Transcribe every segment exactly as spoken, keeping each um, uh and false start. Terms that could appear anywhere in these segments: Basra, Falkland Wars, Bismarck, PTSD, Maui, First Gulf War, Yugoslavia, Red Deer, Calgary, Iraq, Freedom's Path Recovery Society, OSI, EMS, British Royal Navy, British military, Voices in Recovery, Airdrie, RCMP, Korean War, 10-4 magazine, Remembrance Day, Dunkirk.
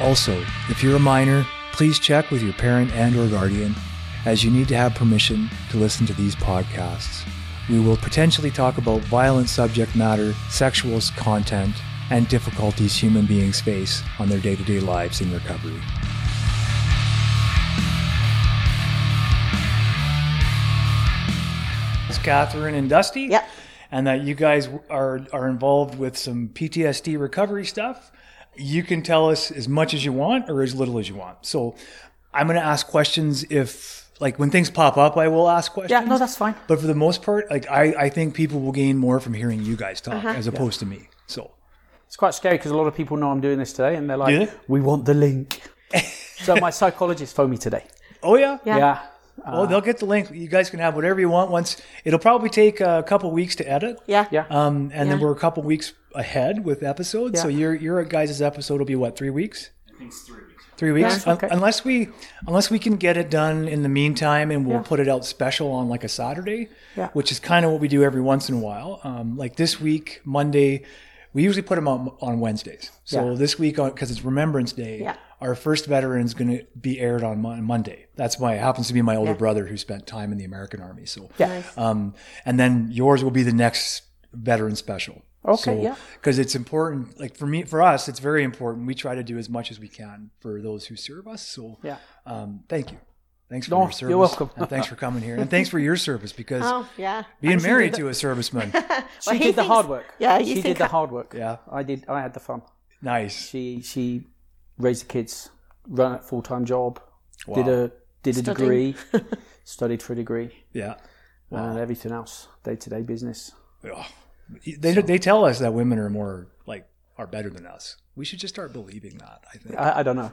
Also, if you're a minor, please check with your parent and or guardian, as you need to have permission to listen to these podcasts. We will potentially talk about violent subject matter, sexual content, and difficulties human beings face on their day-to-day lives in recovery. It's Catherine and Dusty. Yep. And that you guys are are involved with some P T S D recovery stuff. You can tell us as much as you want or as little as you want. So I'm going to ask questions if, like, when things pop up, I will ask questions. Yeah, no, that's fine. But for the most part, like, I, I think people will gain more from hearing you guys talk uh-huh. as opposed yeah. to me. So it's quite scary because a lot of people know I'm doing this today and they're like, yeah. we want the link. So my psychologist phoned me today. Oh, yeah? Yeah. yeah. Oh, they'll get the link. You guys can have whatever you want. Once it'll probably take a couple weeks to edit. Yeah, yeah. Um, and yeah. then we're a couple weeks ahead with episodes. Yeah. So your your guys' episode will be what, three weeks? I think it's three weeks. Three weeks, yeah, okay. um, unless we unless we can get it done in the meantime, and we'll yeah. put it out special on like a Saturday, yeah. which is kind of what we do every once in a while. Um, like this week, Monday, we usually put them out on Wednesdays. So yeah. this week, because it's Remembrance Day. Yeah. Our first veteran is going to be aired on Monday. That's why it happens to be my older yeah. brother who spent time in the American Army. So, yeah. um, and then yours will be the next veteran special. Okay. So, yeah. Because it's important. Like for me, for us, it's very important. We try to do as much as we can for those who serve us. So, yeah. Um, thank you. Thanks for no, your service. You're welcome. And thanks for coming here. And thanks for your service, because oh, yeah. being and married the, to a serviceman. well, she did thinks, the hard work. Yeah, you she did the I, hard work. Yeah, I did. I had the fun. Nice. She she. Raised the kids, run a full-time job, wow. did a did a Studying. degree, studied for a degree, yeah, wow. and everything else, day-to-day business. Oh, they so. they tell us that women are more like are better than us. We should just start believing that. I think. I, I don't know.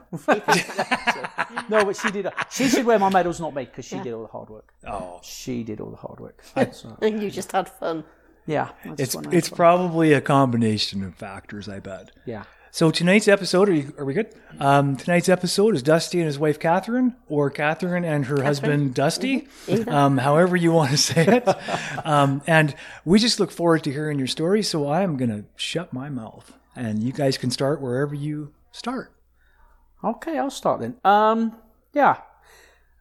No, but she did. She should wear my medals, not me, because she yeah. did all the hard work. Oh, she did all the hard work. So. And you just had fun. Yeah, it's it's fun. Probably a combination of factors, I bet. Yeah. So tonight's episode, are, you, are we good? Um, tonight's episode is Dusty and his wife, Catherine, or Catherine and her Catherine. husband, Dusty, mm-hmm. um, however you want to say it. Um, and we just look forward to hearing your story. So I'm going to shut my mouth and you guys can start wherever you start. Okay, I'll start then. Um, yeah.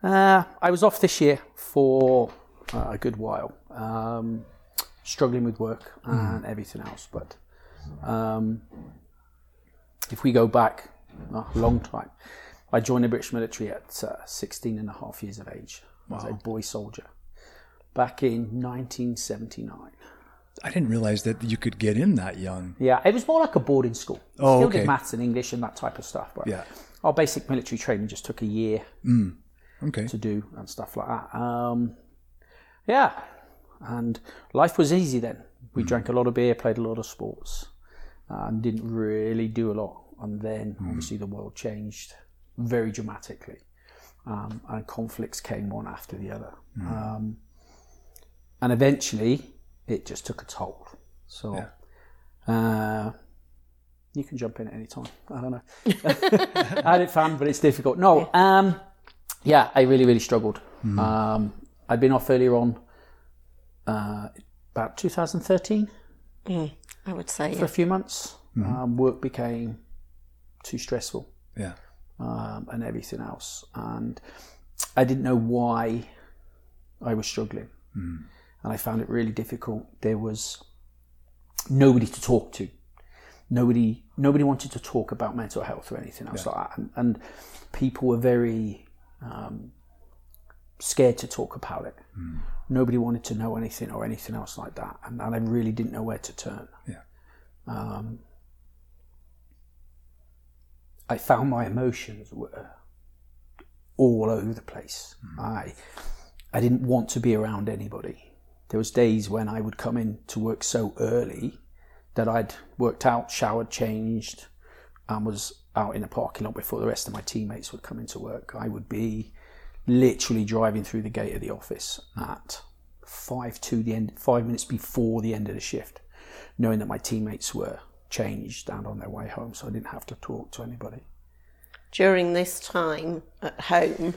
Uh, I was off this year for uh, a good while, um, struggling with work mm. and everything else. But... Um, If we go back a long time, I joined the British military at uh, sixteen and a half years of age as wow. a boy soldier back in nineteen seventy-nine. I didn't realize that you could get in that young. Yeah, it was more like a boarding school. Oh, Still okay. did maths and English and that type of stuff. But yeah. our basic military training just took a year mm. okay. to do and stuff like that. Um, yeah, and life was easy then. We mm. drank a lot of beer, played a lot of sports. And didn't really do a lot. And then, mm. obviously, the world changed very dramatically. Um, and conflicts came one after the other. Mm. Um, and eventually, it just took a toll. So, yeah. uh, you can jump in at any time. I don't know. I had it fun, but it's difficult. No, um, yeah, I really, really struggled. Mm. Um, I'd been off earlier on, uh, about two thousand thirteen. Mm. I would say for yeah. a few months, mm-hmm. um, work became too stressful, yeah, um, and everything else, and I didn't know why I was struggling, mm. and I found it really difficult. There was nobody to talk to, nobody, nobody wanted to talk about mental health or anything else yeah. like that, and, and people were very um, scared to talk about it. Mm. Nobody wanted to know anything or anything else like that, and, and I really didn't know where to turn. Yeah. Um, I found my emotions were all over the place. Mm. I I didn't want to be around anybody. There was days when I would come in to work so early that I'd worked out, showered, changed, and was out in the parking lot before the rest of my teammates would come into work. I would be literally driving through the gate of the office at five to the end, five minutes before the end of the shift, knowing that my teammates were changed and on their way home, so I didn't have to talk to anybody. During this time at home,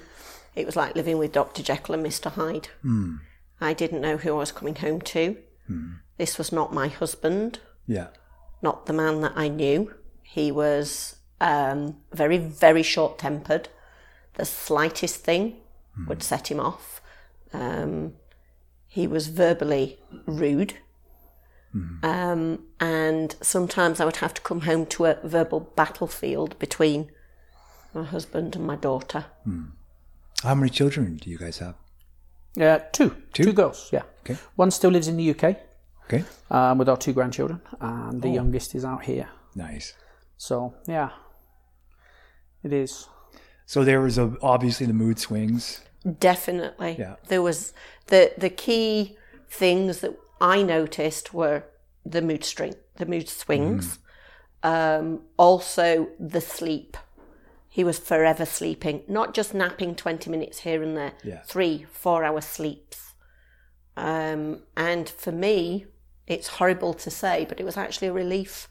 it was like living with Doctor Jekyll and Mister Hyde. Mm. I didn't know who I was coming home to. Mm. This was not my husband. Yeah. Not the man that I knew. He was um, very, very short-tempered. The slightest thing mm. would set him off. Um, he was verbally rude. Mm. Um, and sometimes I would have to come home to a verbal battlefield between my husband and my daughter. Mm. How many children do you guys have? Uh, two. two. Two girls, yeah. Okay. One still lives in the U K. Okay. Um, with our two grandchildren, and the oh. youngest is out here. Nice. So, yeah, it is. So there was a, obviously the mood swings. Definitely. Yeah. There was the the key things that I noticed were the mood string, the mood swings, mm. um, also the sleep. He was forever sleeping, not just napping twenty minutes here and there, yeah. three, four hour sleeps. Um, and for me, it's horrible to say, but it was actually a relief.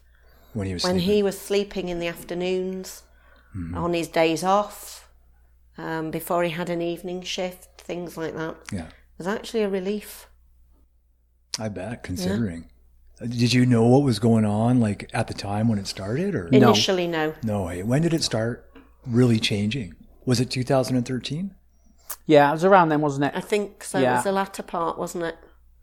When he was when sleeping. He was sleeping in the afternoons, mm. on his days off, um, before he had an evening shift, things like that. Yeah. It was actually a relief. I bet, considering. Yeah. Did you know what was going on, like, at the time when it started? Or Initially, no. No, no when did it start? Really changing. Was it two thousand thirteen? Yeah, it was around then, wasn't it? I think so. Yeah. It was the latter part, wasn't it?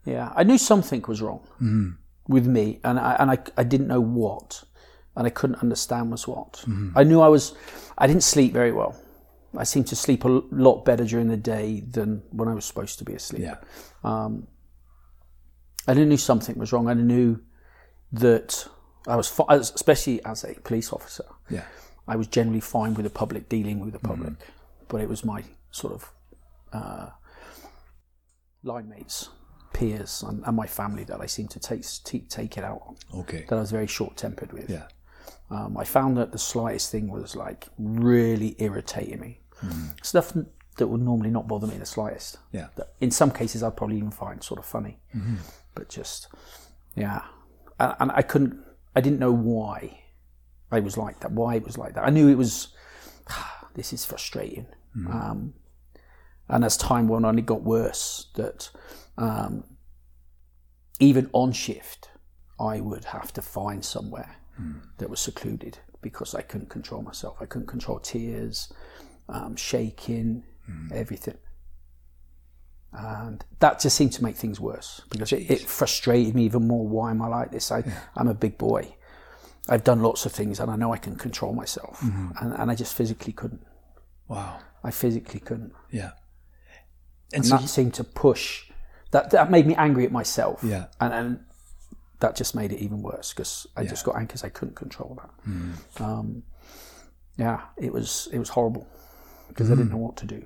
Yeah, I knew something was wrong mm. with me, and I and I, I didn't know what, and I couldn't understand was what. Mm. I knew I was. I didn't sleep very well. I seemed to sleep a lot better during the day than when I was supposed to be asleep. Yeah. Um, I knew something was wrong. I knew that I was, especially as a police officer. Yeah. I was generally fine with the public, dealing with the public, mm. but it was my sort of uh, line mates, peers, and, and my family that I seemed to take take it out on. Okay. That I was very short-tempered with. Yeah. Um, I found that the slightest thing was like really irritating me. Mm. Stuff that would normally not bother me the slightest. Yeah. That in some cases, I'd probably even find sort of funny, mm-hmm. but just yeah, and, and I couldn't. I didn't know why. I was like that, why it was like that. I knew it was, ah, this is frustrating. Mm-hmm. Um, and as time went on, it got worse, that um, even on shift, I would have to find somewhere mm. that was secluded because I couldn't control myself. I couldn't control tears, um, shaking, mm. everything. And that just seemed to make things worse because it, it frustrated me even more. Why am I like this? I, yeah. I'm a big boy. I've done lots of things and I know I can control myself mm-hmm. and, and I just physically couldn't. Wow. I physically couldn't. Yeah. And, and so that you... seemed to push, that that made me angry at myself. Yeah. And, and that just made it even worse because I yeah. just got angry because I couldn't control that. Mm. Um, yeah, it was it was horrible because mm. I didn't know what to do.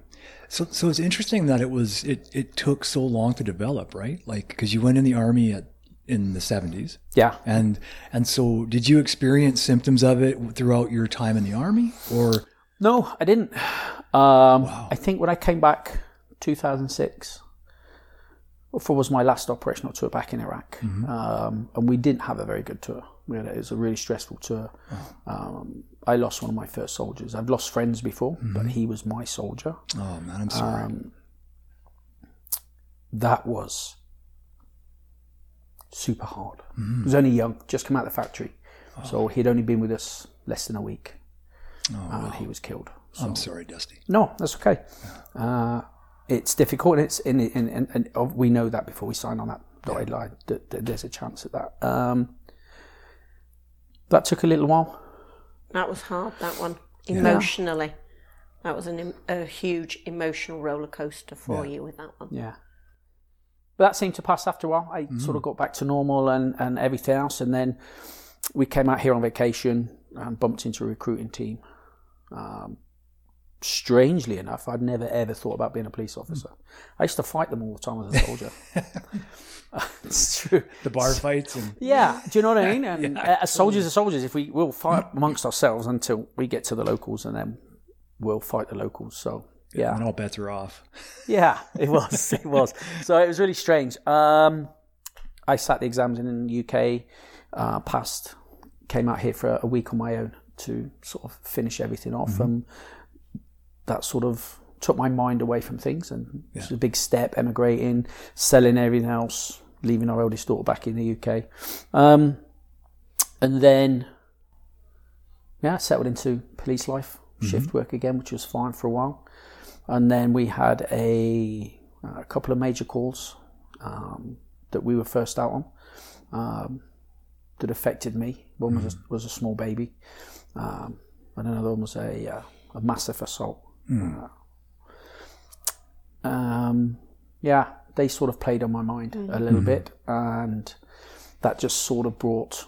So so it's interesting that it was, it, it took so long to develop, right? Like, because you went in the army at, in the seventies. Yeah. And and so did you experience symptoms of it throughout your time in the army or? No, I didn't. Um, wow. I think when I came back two thousand six, for was my last operational tour back in Iraq. Mm-hmm. Um, and we didn't have a very good tour. We had, it was a really stressful tour. Oh. Um, I lost one of my first soldiers. I've lost friends before, mm-hmm. but he was my soldier. Oh man, I'm sorry. Um, that was super hard. Mm. He was only young, just come out of the factory. Oh. So he'd only been with us less than a week. Oh, and wow. he was killed. So. I'm sorry, Dusty. No, that's okay. Yeah. Uh, it's difficult. And it's in, in, in, in, in, we know that before we sign on that dotted yeah. line, that, that there's a chance at that. Um, that took a little while. That was hard, that one, emotionally. Yeah. That was an, a huge emotional roller coaster for yeah. you with that one. Yeah. But that seemed to pass after a while. I mm. sort of got back to normal and, and everything else. And then we came out here on vacation and bumped into a recruiting team. Um, strangely enough, I'd never, ever thought about being a police officer. Mm. I used to fight them all the time as a soldier. It's true. The bar fights. And... Yeah, do you know what I mean? And yeah. as soldiers are soldiers. If we, we'll fight amongst ourselves until we get to the locals, and then we'll fight the locals. So, yeah. And all bets are off. Yeah, it was. It was. So it was really strange. Um, I sat the exams in the U K, uh, passed, came out here for a week on my own to sort of finish everything off. Mm-hmm. And that sort of took my mind away from things. And yeah. it was a big step, emigrating, selling everything else, leaving our eldest daughter back in the U K. Um, and then, yeah, settled into police life, mm-hmm. shift work again, which was fine for a while. And then we had a, a couple of major calls um, that we were first out on um, that affected me. One mm-hmm. was, a, was a small baby, um, and another one was a, uh, a massive assault. Mm. Uh, um, yeah. They sort of played on my mind a little mm-hmm. bit, and that just sort of brought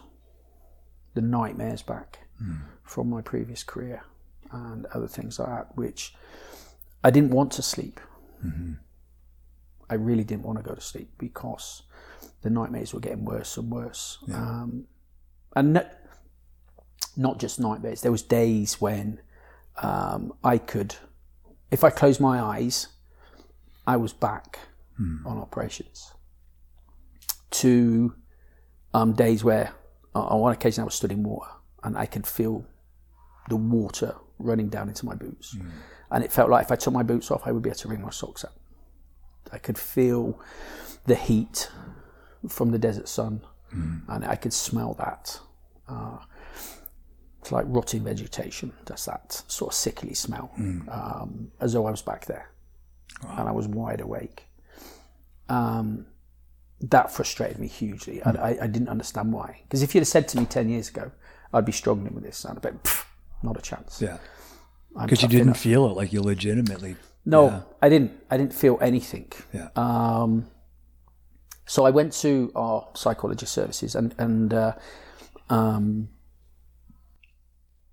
the nightmares back mm. from my previous career and other things like that, which I didn't want to sleep. Mm-hmm. I really didn't want to go to sleep because the nightmares were getting worse and worse. Yeah. Um, and no, not just nightmares, there was days when um, I could, if I closed my eyes, I was back. Mm. On operations, to um, days where uh, on one occasion I was stood in water and I could feel the water running down into my boots, mm. and it felt like if I took my boots off I would be able to wring my socks out. I could feel the heat from the desert sun, mm. and I could smell that. Uh, it's like rotting vegetation, that's that sort of sickly smell, mm. um, as though I was back there. Wow. And I was wide awake. Um, that frustrated me hugely. I, I, I didn't understand why. Because if you'd have said to me ten years ago, I'd be struggling with this, I'd have been, not a chance. Yeah. Because you didn't enough. feel it, like you legitimately. No, yeah. I didn't. I didn't feel anything. Yeah. Um, so I went to our psychologist services, and, and uh, um,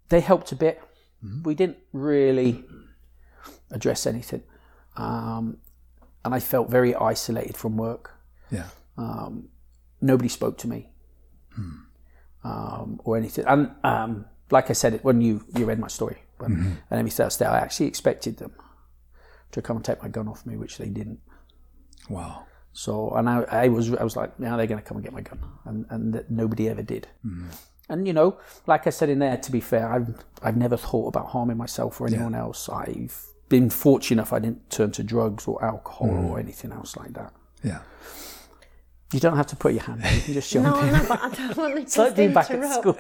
they helped a bit. Mm-hmm. We didn't really address anything. Um, And I felt very isolated from work. Yeah. Um, nobody spoke to me mm. um, or anything. And um, like I said, when you, you read my story, when, mm-hmm. and every Thursday, I actually expected them to come and take my gun off me, which they didn't. Wow. So, and I, I was I was like, now they're going to come and get my gun. And, and that nobody ever did. Mm-hmm. And, you know, like I said in there, to be fair, I've, I've never thought about harming myself or anyone yeah. else. I've... been fortunate enough I didn't turn to drugs or alcohol mm. or anything else like that. Yeah. You don't have to put your hand in, you can just jump no, in. No, but I don't want to. It's like being back at school.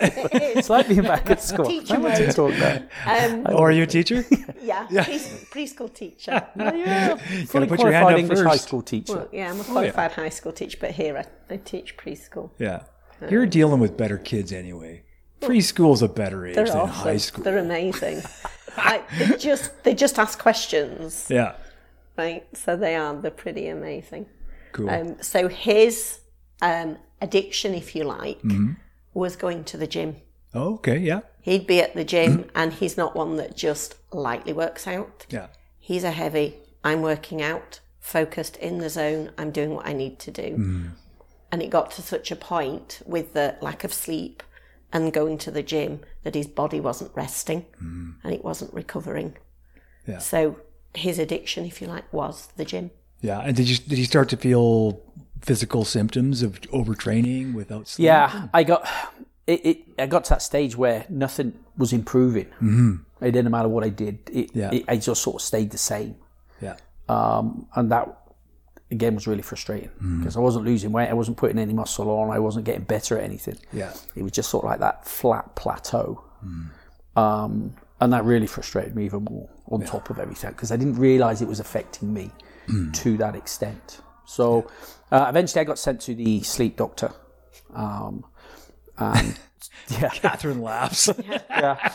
It's like being back at school. Teacher mode. Talk about. Um, or are you a teacher? Yeah, yeah. Preschool teacher. Well, yeah. Fully put your hand up English first. High school teacher. Well, yeah, I'm a qualified oh, yeah. high school teacher, but here I, I teach preschool. Yeah. Um, You're dealing with better kids anyway. Preschool's a better age they're than awesome. High school. They're amazing. I, they just they just ask questions. Yeah. Right? So they are, they're pretty amazing. Cool. Um, so his um, addiction, if you like, mm-hmm. was going to the gym. Oh, okay, yeah. He'd be at the gym, and he's not one that just lightly works out. Yeah. He's a heavy, I'm working out, focused, in the zone, I'm doing what I need to do. Mm. And it got to such a point with the lack of sleep and going to the gym that his body wasn't resting mm. and it wasn't recovering. Yeah. So his addiction, if you like, was the gym. Yeah. And did you did he start to feel physical symptoms of overtraining without sleep? Yeah, I got it, it I got to that stage where nothing was improving. Mm-hmm. It didn't matter what I did. It, yeah. it I just sort of stayed the same. Yeah. Um, and that again was really frustrating because mm. I wasn't losing weight, I wasn't putting any muscle on, I wasn't getting better at anything. Yeah, it was just sort of like that flat plateau, mm. um, and that really frustrated me even more on yeah. top of everything because I didn't realise it was affecting me mm. to that extent. So uh, eventually I got sent to the sleep doctor. Um, and yeah, Catherine laughs. Yeah.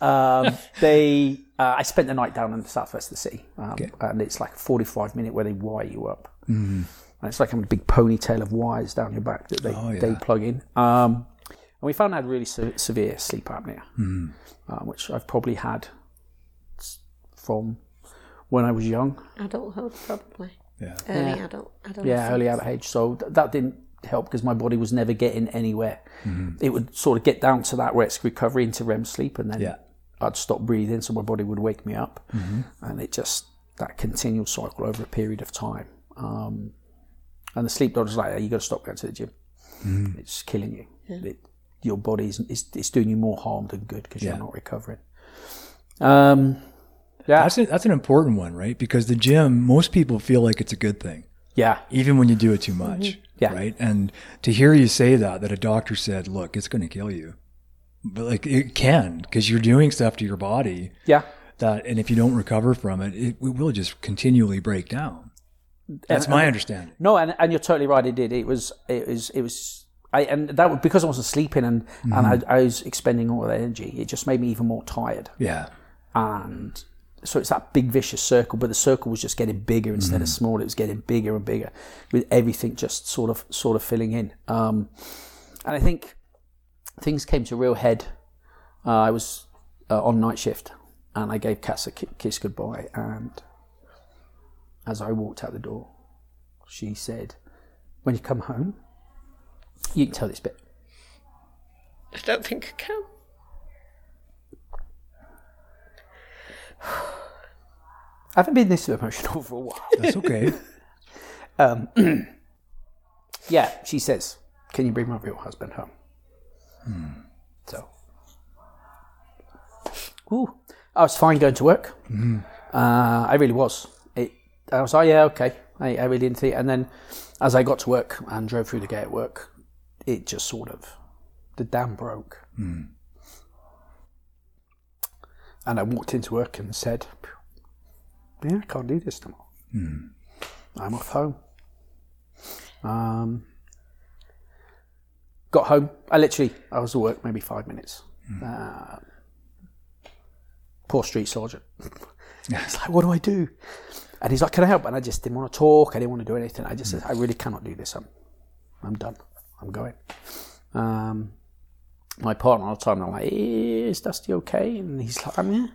Um, they Uh, I spent the night down in the southwest of the city, um, okay. and it's like a forty-five minute where they wire you up. Mm. And it's like a big ponytail of wires down your back that they, oh, yeah. they plug in. Um, and we found I had really se- severe sleep apnea, mm. uh, which I've probably had from when I was young. Adulthood, probably. Yeah. Early yeah. adult. adult yeah, early adult age. So th- that didn't help because my body was never getting anywhere. Mm. It would sort of get down to that where it's recovery into REM sleep, and then... Yeah. I'd stop breathing, so my body would wake me up, mm-hmm. and it just that continual cycle over a period of time. Um, and the sleep doctor's like, oh, "You got to stop going to the gym. Mm-hmm. It's killing you. Yeah. It, your body is it's, it's doing you more harm than good because yeah. you're not recovering." Um, yeah, that's a, that's an important one, right? Because the gym, most people feel like it's a good thing. Yeah, even when you do it too much. Mm-hmm. Yeah, right. And to hear you say that, that a doctor said, "Look, it's going to kill you." But like it can, because you're doing stuff to your body. Yeah. That, and if you don't recover from it, it, it will just continually break down. That's and, my and, understanding. No, and, and you're totally right. It did. It was. It was. It was. I and that was because I wasn't sleeping and mm-hmm. and I, I was expending all that energy. It just made me even more tired. Yeah. And so it's that big vicious circle, but the circle was just getting bigger instead mm-hmm. of smaller. It was getting bigger and bigger, with everything just sort of sort of filling in. Um, and I think. Things came to a real head. Uh, I was uh, on night shift, and I gave Cass a ki- kiss goodbye. And as I walked out the door, she said, "When you come home, you can tell this bit." I don't think I can. I haven't been this emotional for a while. That's okay. um, yeah, she says, "Can you bring my real husband home?" Hmm. So, ooh, I was fine going to work. Mm-hmm. Uh, I really was. It, I was, oh yeah, okay. I, I really didn't think. And then, as I got to work and drove through the gate at work, it just sort of, the dam broke. Mm. And I walked into work and said, "Yeah, I can't do this tomorrow. Mm. I'm off home." Um. Got home. I literally, I was at work maybe five minutes. Mm. Uh, poor street sergeant. He's like, "What do I do?" And he's like, "Can I help?" And I just didn't want to talk. I didn't want to do anything. I just mm. said, "I really cannot do this. I'm, I'm done. I'm going." Um, my partner all the time, I'm like, "Is Dusty okay?" And he's like, "I'm here.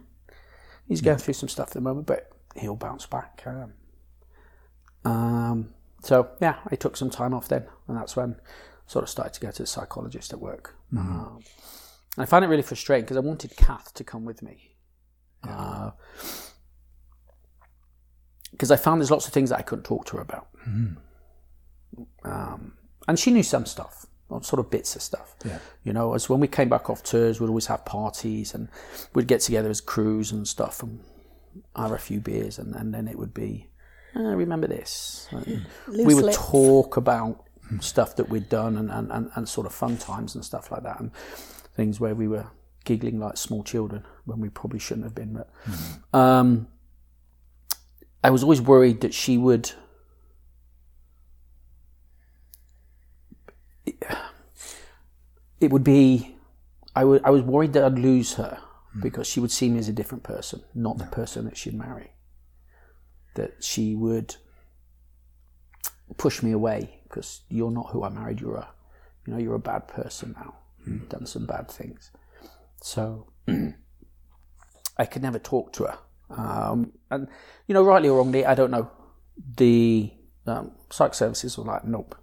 He's going through some stuff at the moment, but he'll bounce back." Um, um, so yeah, I took some time off then, and that's when. Sort of started to go to the psychologist at work. Mm-hmm. Um, and I found it really frustrating because I wanted Kath to come with me. Because uh, I found there's lots of things that I couldn't talk to her about. Mm-hmm. Um, and she knew some stuff, sort of bits of stuff. Yeah. You know, as when we came back off tours, we'd always have parties and we'd get together as crews and stuff and have a few beers. And, and then it would be, oh, remember this. And we would lips. talk about stuff that we'd done and, and, and, and sort of fun times and stuff like that and things where we were giggling like small children when we probably shouldn't have been. But mm-hmm. um, I was always worried that she would... It, it would be... I, w- I was worried that I'd lose her mm-hmm. because she would see me as a different person, not no. the person that she'd marry. That she would push me away. Because you're not who I married, you're a, you know, you're a bad person now. Mm. You've done some bad things. So I could never talk to her. Um, and, you know, rightly or wrongly, I don't know. The um, psych services were like, nope,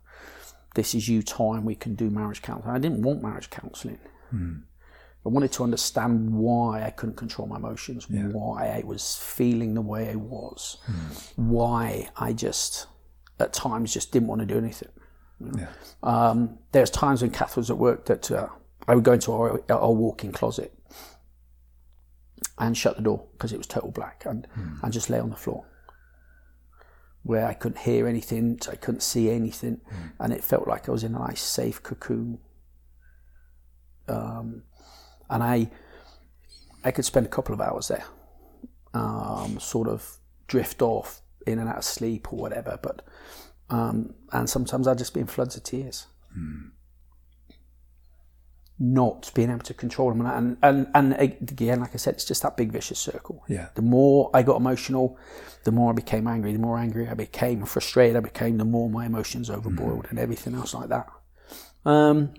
this is you time, we can do marriage counselling. I didn't want marriage counselling. Mm. I wanted to understand why I couldn't control my emotions, yeah. why I was feeling the way I was, mm. why I just... at times just didn't want to do anything. You know? yeah. um, there's times when Kath was at work that uh, I would go into our, our walk-in closet and shut the door because it was total black and, mm. and just lay on the floor where I couldn't hear anything, I couldn't see anything mm. and it felt like I was in a nice safe cocoon. Um, and I I could spend a couple of hours there, um, sort of drift off in and out of sleep or whatever, but um, and sometimes I'd just be in floods of tears. Mm. not being able to control them. And, and, and again, like I said, it's just that big vicious circle. Yeah. The more I got emotional, the more I became angry. The more angry I became, frustrated I became, the more my emotions overboiled mm. and everything else like that. Um,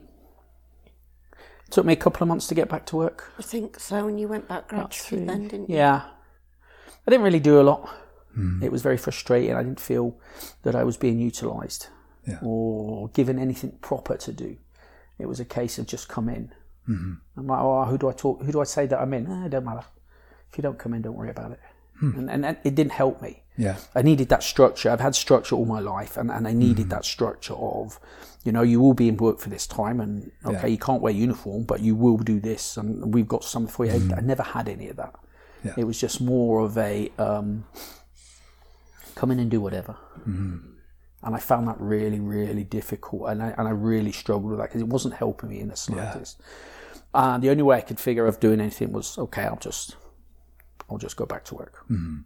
it took me a couple of months to get back to work. I think so, and you went back gradually then, didn't you? Yeah. I didn't really do a lot. Mm. It was very frustrating. I didn't feel that I was being utilised yeah. or given anything proper to do. It was a case of just come in. Mm-hmm. I'm like, oh, who do I talk? Who do I say that I'm in? Eh, it don't matter. If you don't come in, don't worry about it. Mm. And, and and it didn't help me. Yeah, I needed that structure. I've had structure all my life, and, and I needed mm-hmm. that structure of, you know, you will be in work for this time, and okay, yeah. you can't wear uniform, but you will do this, and we've got something for you. Mm-hmm. I never had any of that. Yeah. It was just more of a um, come in and do whatever. Mm-hmm. And I found that really, really difficult, and I and I really struggled with that because it wasn't helping me in the slightest. Yeah. Uh, the only way I could figure of doing anything was okay. I'll just, I'll just go back to work, mm-hmm.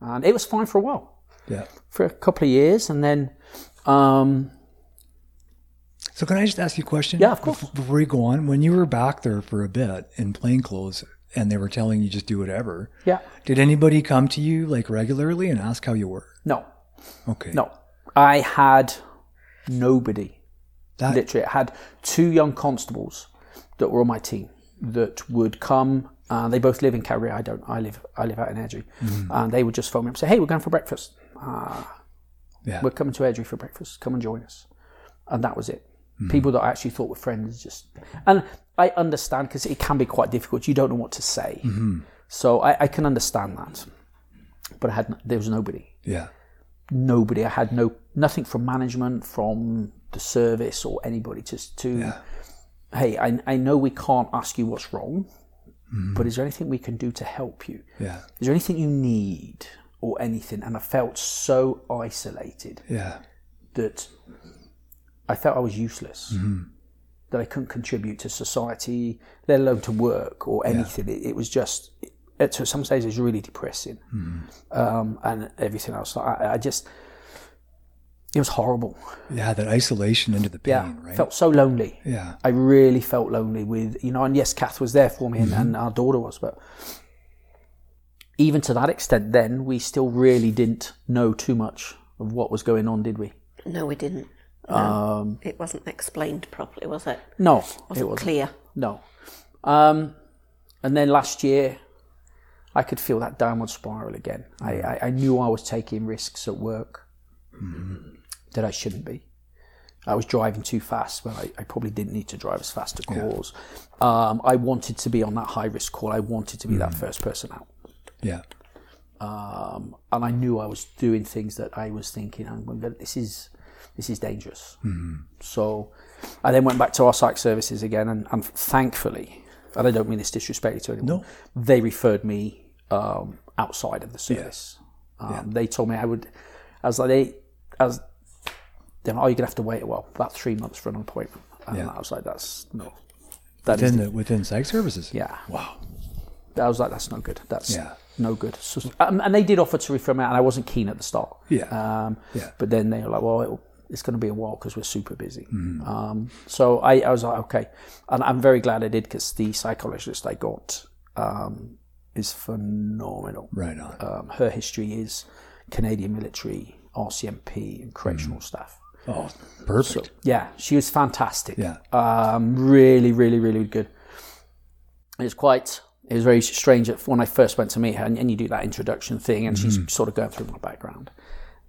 and it was fine for a while. Yeah, for a couple of years, and then. Um, so can I just ask you a question? Yeah, of course. Before you go on, when you were back there for a bit in plain clothes, and they were telling you just do whatever. Yeah. Did anybody come to you like regularly and ask how you were? No. Okay. No. I had nobody. That... Literally, I had two young constables that were on my team that would come. Uh, they both live in Calgary. I don't. I live. I live out in Airdrie, mm. and they would just phone me up and say, "Hey, we're going for breakfast. Uh, yeah. We're coming to Airdrie for breakfast. Come and join us." And that was it. Mm. People that I actually thought were friends just. And I understand because it can be quite difficult. You don't know what to say, mm-hmm. so I, I can understand that. But I had there was nobody. Yeah. Nobody. I had no nothing from management, from the service, or anybody. Just to, yeah. hey, I, I know we can't ask you what's wrong, mm. but is there anything we can do to help you? Yeah. Is there anything you need or anything? And I felt so isolated. Yeah. That I felt I was useless. Mm-hmm. That I couldn't contribute to society, let alone to work or anything. Yeah. It, it was just. At some stage, it's really depressing, mm. um, and everything else. I, I just, it was horrible. Yeah, that isolation into the pain, yeah, right? Felt so lonely. Yeah, I really felt lonely with, you know, and yes, Kath was there for me, mm-hmm. and, and our daughter was, but even to that extent then, we still really didn't know too much of what was going on, did we? No, we didn't. No. Um, it wasn't explained properly, was it? No, it wasn't, it wasn't. Clear. No. Um, and then last year, I could feel that downward spiral again. I, I, I knew I was taking risks at work mm. that I shouldn't be. I was driving too fast, but I, I probably didn't need to drive as fast to cause. Yeah. Um, I wanted to be on that high risk call. I wanted to be mm. that first person out. Yeah. Um, and I knew I was doing things that I was thinking, I'm going to, this is this is dangerous. Mm. So I then went back to our psych services again, and, and thankfully, and I don't mean this disrespectfully to anyone, no. they referred me Um, outside of the service. Yeah. Um, yeah. They told me I would, I was like, they, I was, they're like, oh, you're going to have to wait a while, about three months for an appointment. And yeah. I was like, that's, no. That within, is the, within psych services? Yeah. Wow. I was like, that's not good. That's yeah. no good. So, um, and they did offer to refer me out, and I wasn't keen at the start. Yeah. Um, yeah. But then they were like, well, it'll, it's going to be a while because we're super busy. Mm. Um, so I, I was like, okay. And I'm very glad I did, because the psychologist I got, um, is phenomenal. Right on. Um, her history is Canadian military, R C M P, and correctional mm. staff. Oh, perfect. So, yeah, she was fantastic. Yeah. Um, really, really, really good. It was quite, it was very strange when I first went to meet her, and, and you do that introduction thing, and mm-hmm. she's sort of going through my background.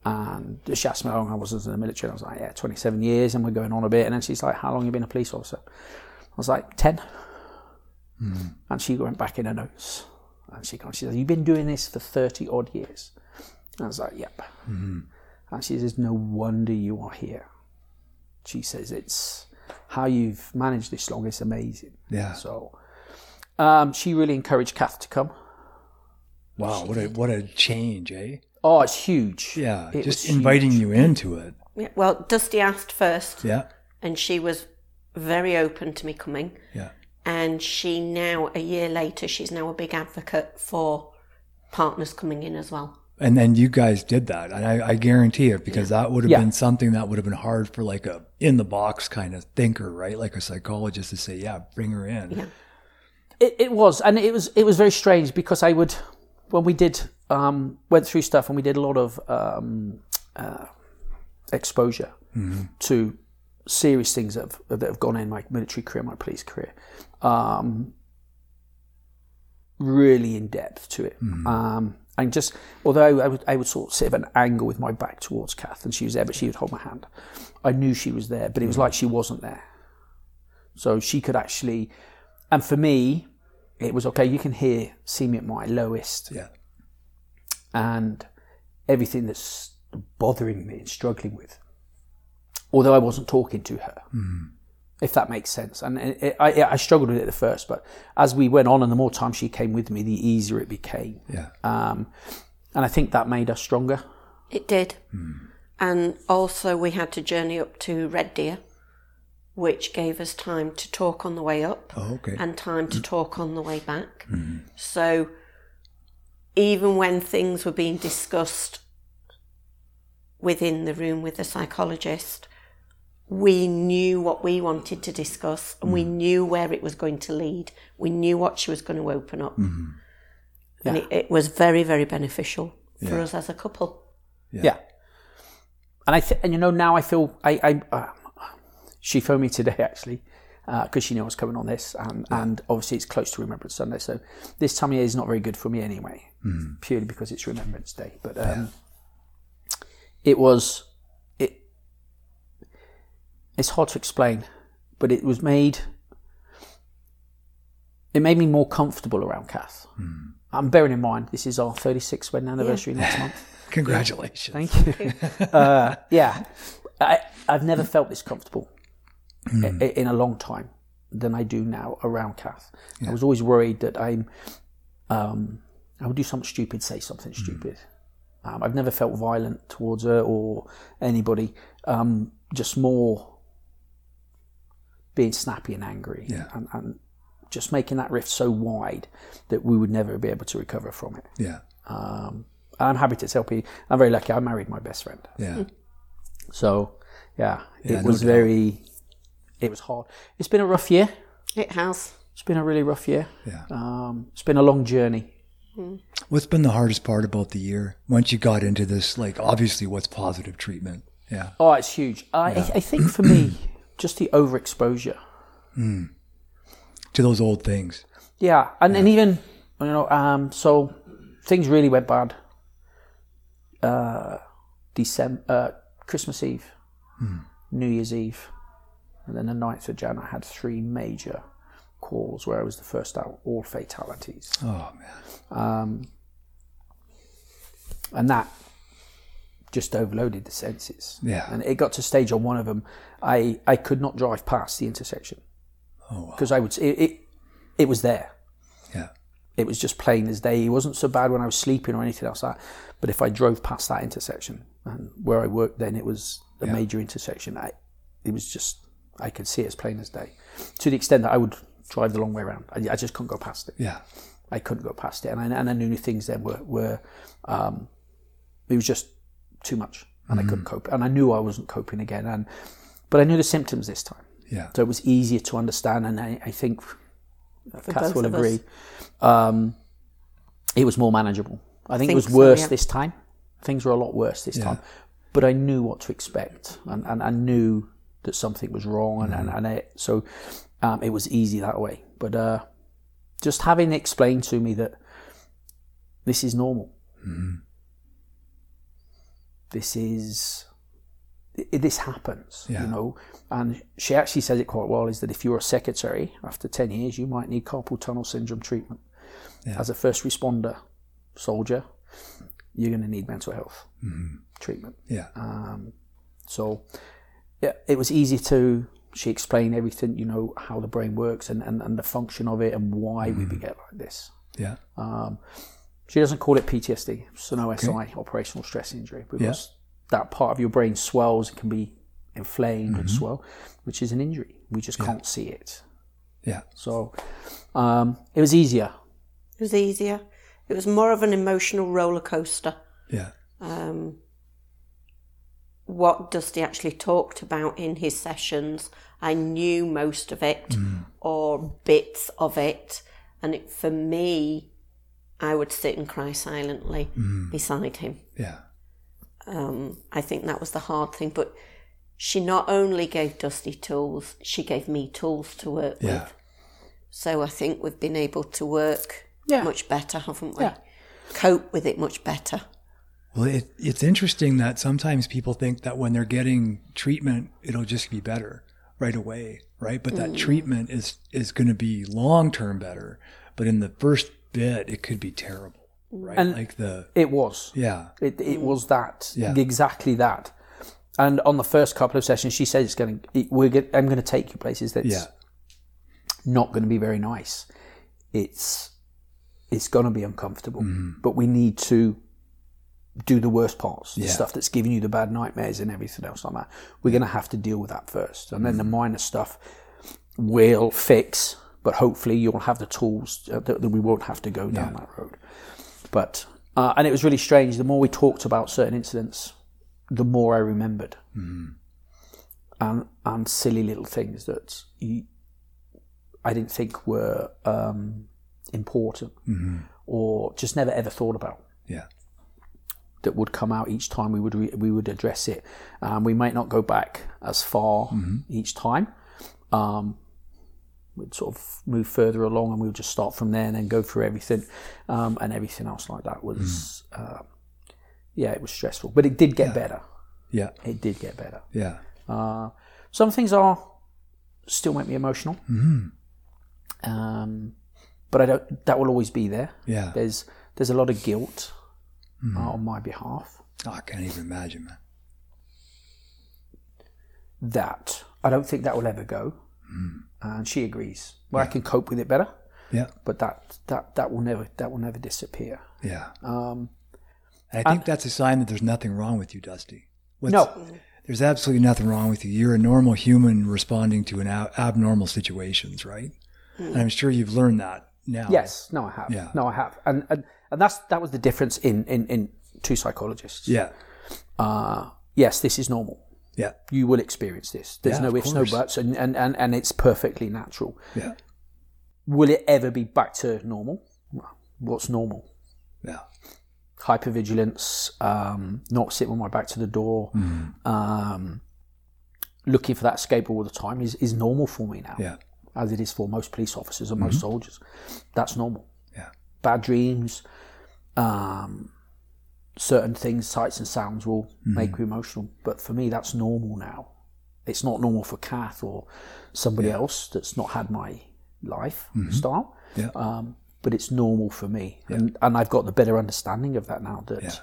And she asked me how long I was in the military, and I was like, yeah, twenty-seven years, and we're going on a bit. And then she's like, how long have you been a police officer? I was like, ten. Mm. And she went back in her notes. And she goes, she says, you've been doing this for thirty odd years. And I was like, yep. Mm-hmm. And she says, no wonder you are here. She says, it's how you've managed this long. It's amazing. Yeah. So um, she really encouraged Kath to come. Wow. She, what a, what a change, eh? Oh, it's huge. Yeah. It just inviting huge. You into it. Yeah. Well, Dusty asked first. Yeah. And she was very open to me coming. Yeah. And she now, a year later, she's now a big advocate for partners coming in as well. And then you guys did that. And I, I guarantee it, because yeah. that would have yeah. been something that would have been hard for like a in the box kind of thinker, right? Like a psychologist to say, yeah, bring her in. Yeah. It, it was. And it was, it was very strange, because I would, when we did, um, went through stuff and we did a lot of um, uh, exposure mm-hmm. to serious things that have, that have gone in my military career, my police career. Um, really in depth to it. Mm-hmm. Um, And just, although I would, I would sort of sit at an angle with my back towards Kath, and she was there, but she would hold my hand. I knew she was there, but it was like she wasn't there. So she could actually, and for me, it was, okay, you can hear, see me at my lowest. Yeah. And everything that's bothering me and struggling with, although I wasn't talking to her, mm. if that makes sense. And it, it, I, I struggled with it at first, but as we went on and the more time she came with me, the easier it became. Yeah. Um, and I think that made us stronger. It did. Mm. And also we had to journey up to Red Deer, which gave us time to talk on the way up oh, okay. and time to talk on the way back. Mm. So even when things were being discussed within the room with the psychologist, we knew what we wanted to discuss, and mm. we knew where it was going to lead. We knew what she was going to open up. Mm-hmm. Yeah. And it, it was very, very beneficial yeah. for us as a couple. Yeah. yeah. And I th- and you know, now I feel, I, I uh, she phoned me today actually, because uh, she knew I was coming on this, and, yeah. and obviously it's close to Remembrance Sunday, so this time of year is not very good for me anyway, mm. purely because it's Remembrance Day. But um, yeah. it was... It's hard to explain, but it was made, it made me more comfortable around Kath. Mm. I'm bearing in mind, this is our thirty-sixth wedding anniversary yeah. next month. Congratulations. Thank you. uh, yeah, I, I've never felt this comfortable mm. in, in a long time than I do now around Kath. Yeah. I was always worried that I'm, um, I would do something stupid, say something mm. stupid. Um, I've never felt violent towards her or anybody, um, just more being snappy and angry yeah. and, and just making that rift so wide that we would never be able to recover from it. Yeah. Um, and I'm happy to tell people, I'm very lucky I married my best friend. Yeah. So, yeah, yeah it was no very, it was hard. It's been a rough year. It has. It's been a really rough year. Yeah. Um, it's been a long journey. Mm. What's been the hardest part about the year? Once you got into this, like obviously what's positive treatment? Yeah. Oh, it's huge. I, yeah. I, I think for me, just the overexposure mm. to those old things. Yeah, and, yeah. and even you know, um, so things really went bad. Uh, December, uh, Christmas Eve, mm. New Year's Eve, and then the ninth of January. I had three major calls where I was the first out, all fatalities. Oh man! Um, and that just overloaded the senses. Yeah. And it got to a stage on one of them, I, I could not drive past the intersection. Oh, because wow. I would, it, it it was there. Yeah. It was just plain as day. It wasn't so bad when I was sleeping or anything else like that. But if I drove past that intersection, and where I worked then, it was a yeah. major intersection. I, it was just, I could see it as plain as day. To the extent that I would drive the long way around. I, I just couldn't go past it. Yeah. I couldn't go past it. And I, and I knew things then were, were um, it was just, too much, and mm-hmm. I couldn't cope, and I knew I wasn't coping again, and but I knew the symptoms this time, yeah. So it was easier to understand, and I, I think Kath will agree. Um, it was more manageable. I think, think it was worse so, yeah. this time. Things were a lot worse this yeah. time, but I knew what to expect, and, and I knew that something was wrong, and mm-hmm. and, and it, so um, it was easy that way. But uh, just having explained to me that this is normal. Mm-hmm. This is, it, this happens, yeah. you know, and she actually says it quite well, is that if you're a secretary after ten years, you might need carpal tunnel syndrome treatment. Yeah. As a first responder soldier, you're going to need mental health mm-hmm. treatment. Yeah. Um, so yeah, it was easy to, she explained everything, you know, how the brain works and, and, and the function of it and why mm-hmm. we get like this. Yeah. Um, She doesn't call it P T S D, it's an O S I, okay. operational stress injury, because yeah. that part of your brain swells and can be inflamed mm-hmm. and swell, which is an injury. We just yeah. can't see it. Yeah. So um, it was easier. It was easier. It was more of an emotional roller coaster. Yeah. Um, what Dusty actually talked about in his sessions, I knew most of it mm. or bits of it. And it, for me, I would sit and cry silently mm. beside him. Yeah. Um, I think that was the hard thing. But she not only gave Dusty tools, she gave me tools to work yeah. with. So I think we've been able to work yeah. much better, haven't we? Yeah. Cope with it much better. Well, it, it's interesting that sometimes people think that when they're getting treatment, it'll just be better right away, right? But that mm. treatment is, is going to be long-term better. But in the first bit, it could be terrible, right? And like the it was. Yeah. It it was that, yeah. exactly that. And on the first couple of sessions, she said, "It's going to, we're going, I'm going to take you places that's yeah. not going to be very nice. It's it's going to be uncomfortable, mm-hmm. but we need to do the worst parts, yeah. the stuff that's giving you the bad nightmares and everything else like that. We're going to have to deal with that first, and then mm-hmm. the minor stuff will fix. But hopefully, you'll have the tools that, that we won't have to go down yeah. that road. But uh, and it was really strange. The more we talked about certain incidents." The more I remembered, mm. and and silly little things that you, I didn't think were um, important, mm-hmm. or just never ever thought about. Yeah, that would come out each time we would re- we would address it. Um, we might not go back as far mm-hmm. each time. Um, we'd sort of move further along, and we would just start from there, and then go through everything, um, and everything else like that was. Mm. Uh, Yeah, it was stressful, but it did get yeah. better. Yeah. It did get better. Yeah. Uh, some things are still make me emotional. Mm-hmm. Um, but I don't. That will always be there. Yeah. There's there's a lot of guilt mm-hmm. uh, on my behalf. Oh, I can't even imagine that. That I don't think that will ever go. Mm. And she agrees. Well, yeah. I can cope with it better. Yeah. But that that that will never that will never disappear. Yeah. Um. And I think um, that's a sign that there's nothing wrong with you, Dusty. What's, no. There's absolutely nothing wrong with you. You're a normal human responding to an ab- abnormal situations, right? Mm. And I'm sure you've learned that now. Yes. No, I have. Yeah. No, I have. And and, and that's that was the difference in, in, in two psychologists. Yeah. Uh, yes, this is normal. Yeah. You will experience this. There's yeah, no ifs, course. no buts, and, and, and, and it's perfectly natural. Yeah. Will it ever be back to normal? What's normal? Yeah. Hypervigilance, um, not sitting with my back to the door, mm. um, looking for that escape all the time is, is normal for me now, yeah. as it is for most police officers and mm-hmm. most soldiers. That's normal. Yeah. Bad dreams, um, certain things, sights and sounds will mm-hmm. make you emotional. But for me, that's normal now. It's not normal for Kath or somebody yeah. else that's not had my life mm-hmm. style. Yeah. Um, but it's normal for me. Yeah. And and I've got the better understanding of that now, that yeah.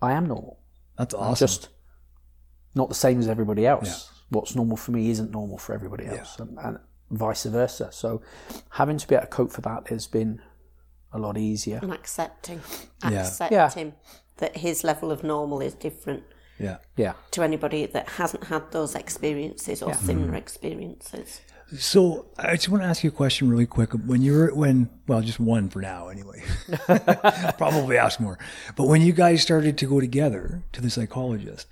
I am normal. That's awesome. I'm just not the same as everybody else. Yeah. What's normal for me isn't normal for everybody else, yeah. and, and vice versa. So having to be able to cope for that has been a lot easier. And accepting. Yeah. Accepting yeah. that his level of normal is different yeah. Yeah. to anybody that hasn't had those experiences or yeah. similar mm. experiences. So I just want to ask you a question really quick. When you were, when, well, just one for now anyway, probably ask more, but when you guys started to go together to the psychologist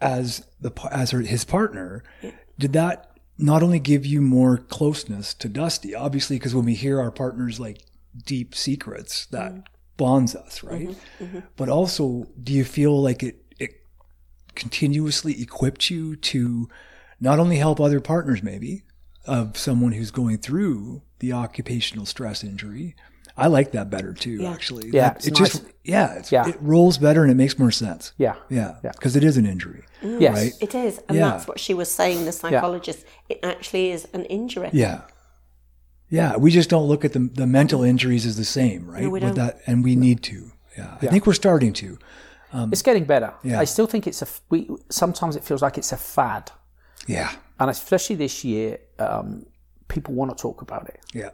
as the, as her, his partner, yeah. did that not only give you more closeness to Dusty, obviously, because when we hear our partners like deep secrets, that mm-hmm. bonds us, right? Mm-hmm, mm-hmm. But also, do you feel like it, it continuously equipped you to not only help other partners maybe, of someone who's going through the occupational stress injury. I like that better too, yeah. actually. Yeah. That, it nice. just, yeah, it's, yeah. It rolls better and it makes more sense. Yeah. Yeah. Because yeah. it is an injury. Mm. Yes. Right? It is. And yeah. that's what she was saying, the psychologist. Yeah. It actually is an injury. Yeah. Yeah. We just don't look at the the mental injuries as the same, right? No, we don't. With that, and we no. need to. Yeah. yeah. I think we're starting to. Um, it's getting better. Yeah. I still think it's a, we, sometimes it feels like it's a fad. Yeah. And especially this year, um, people want to talk about it. Yeah.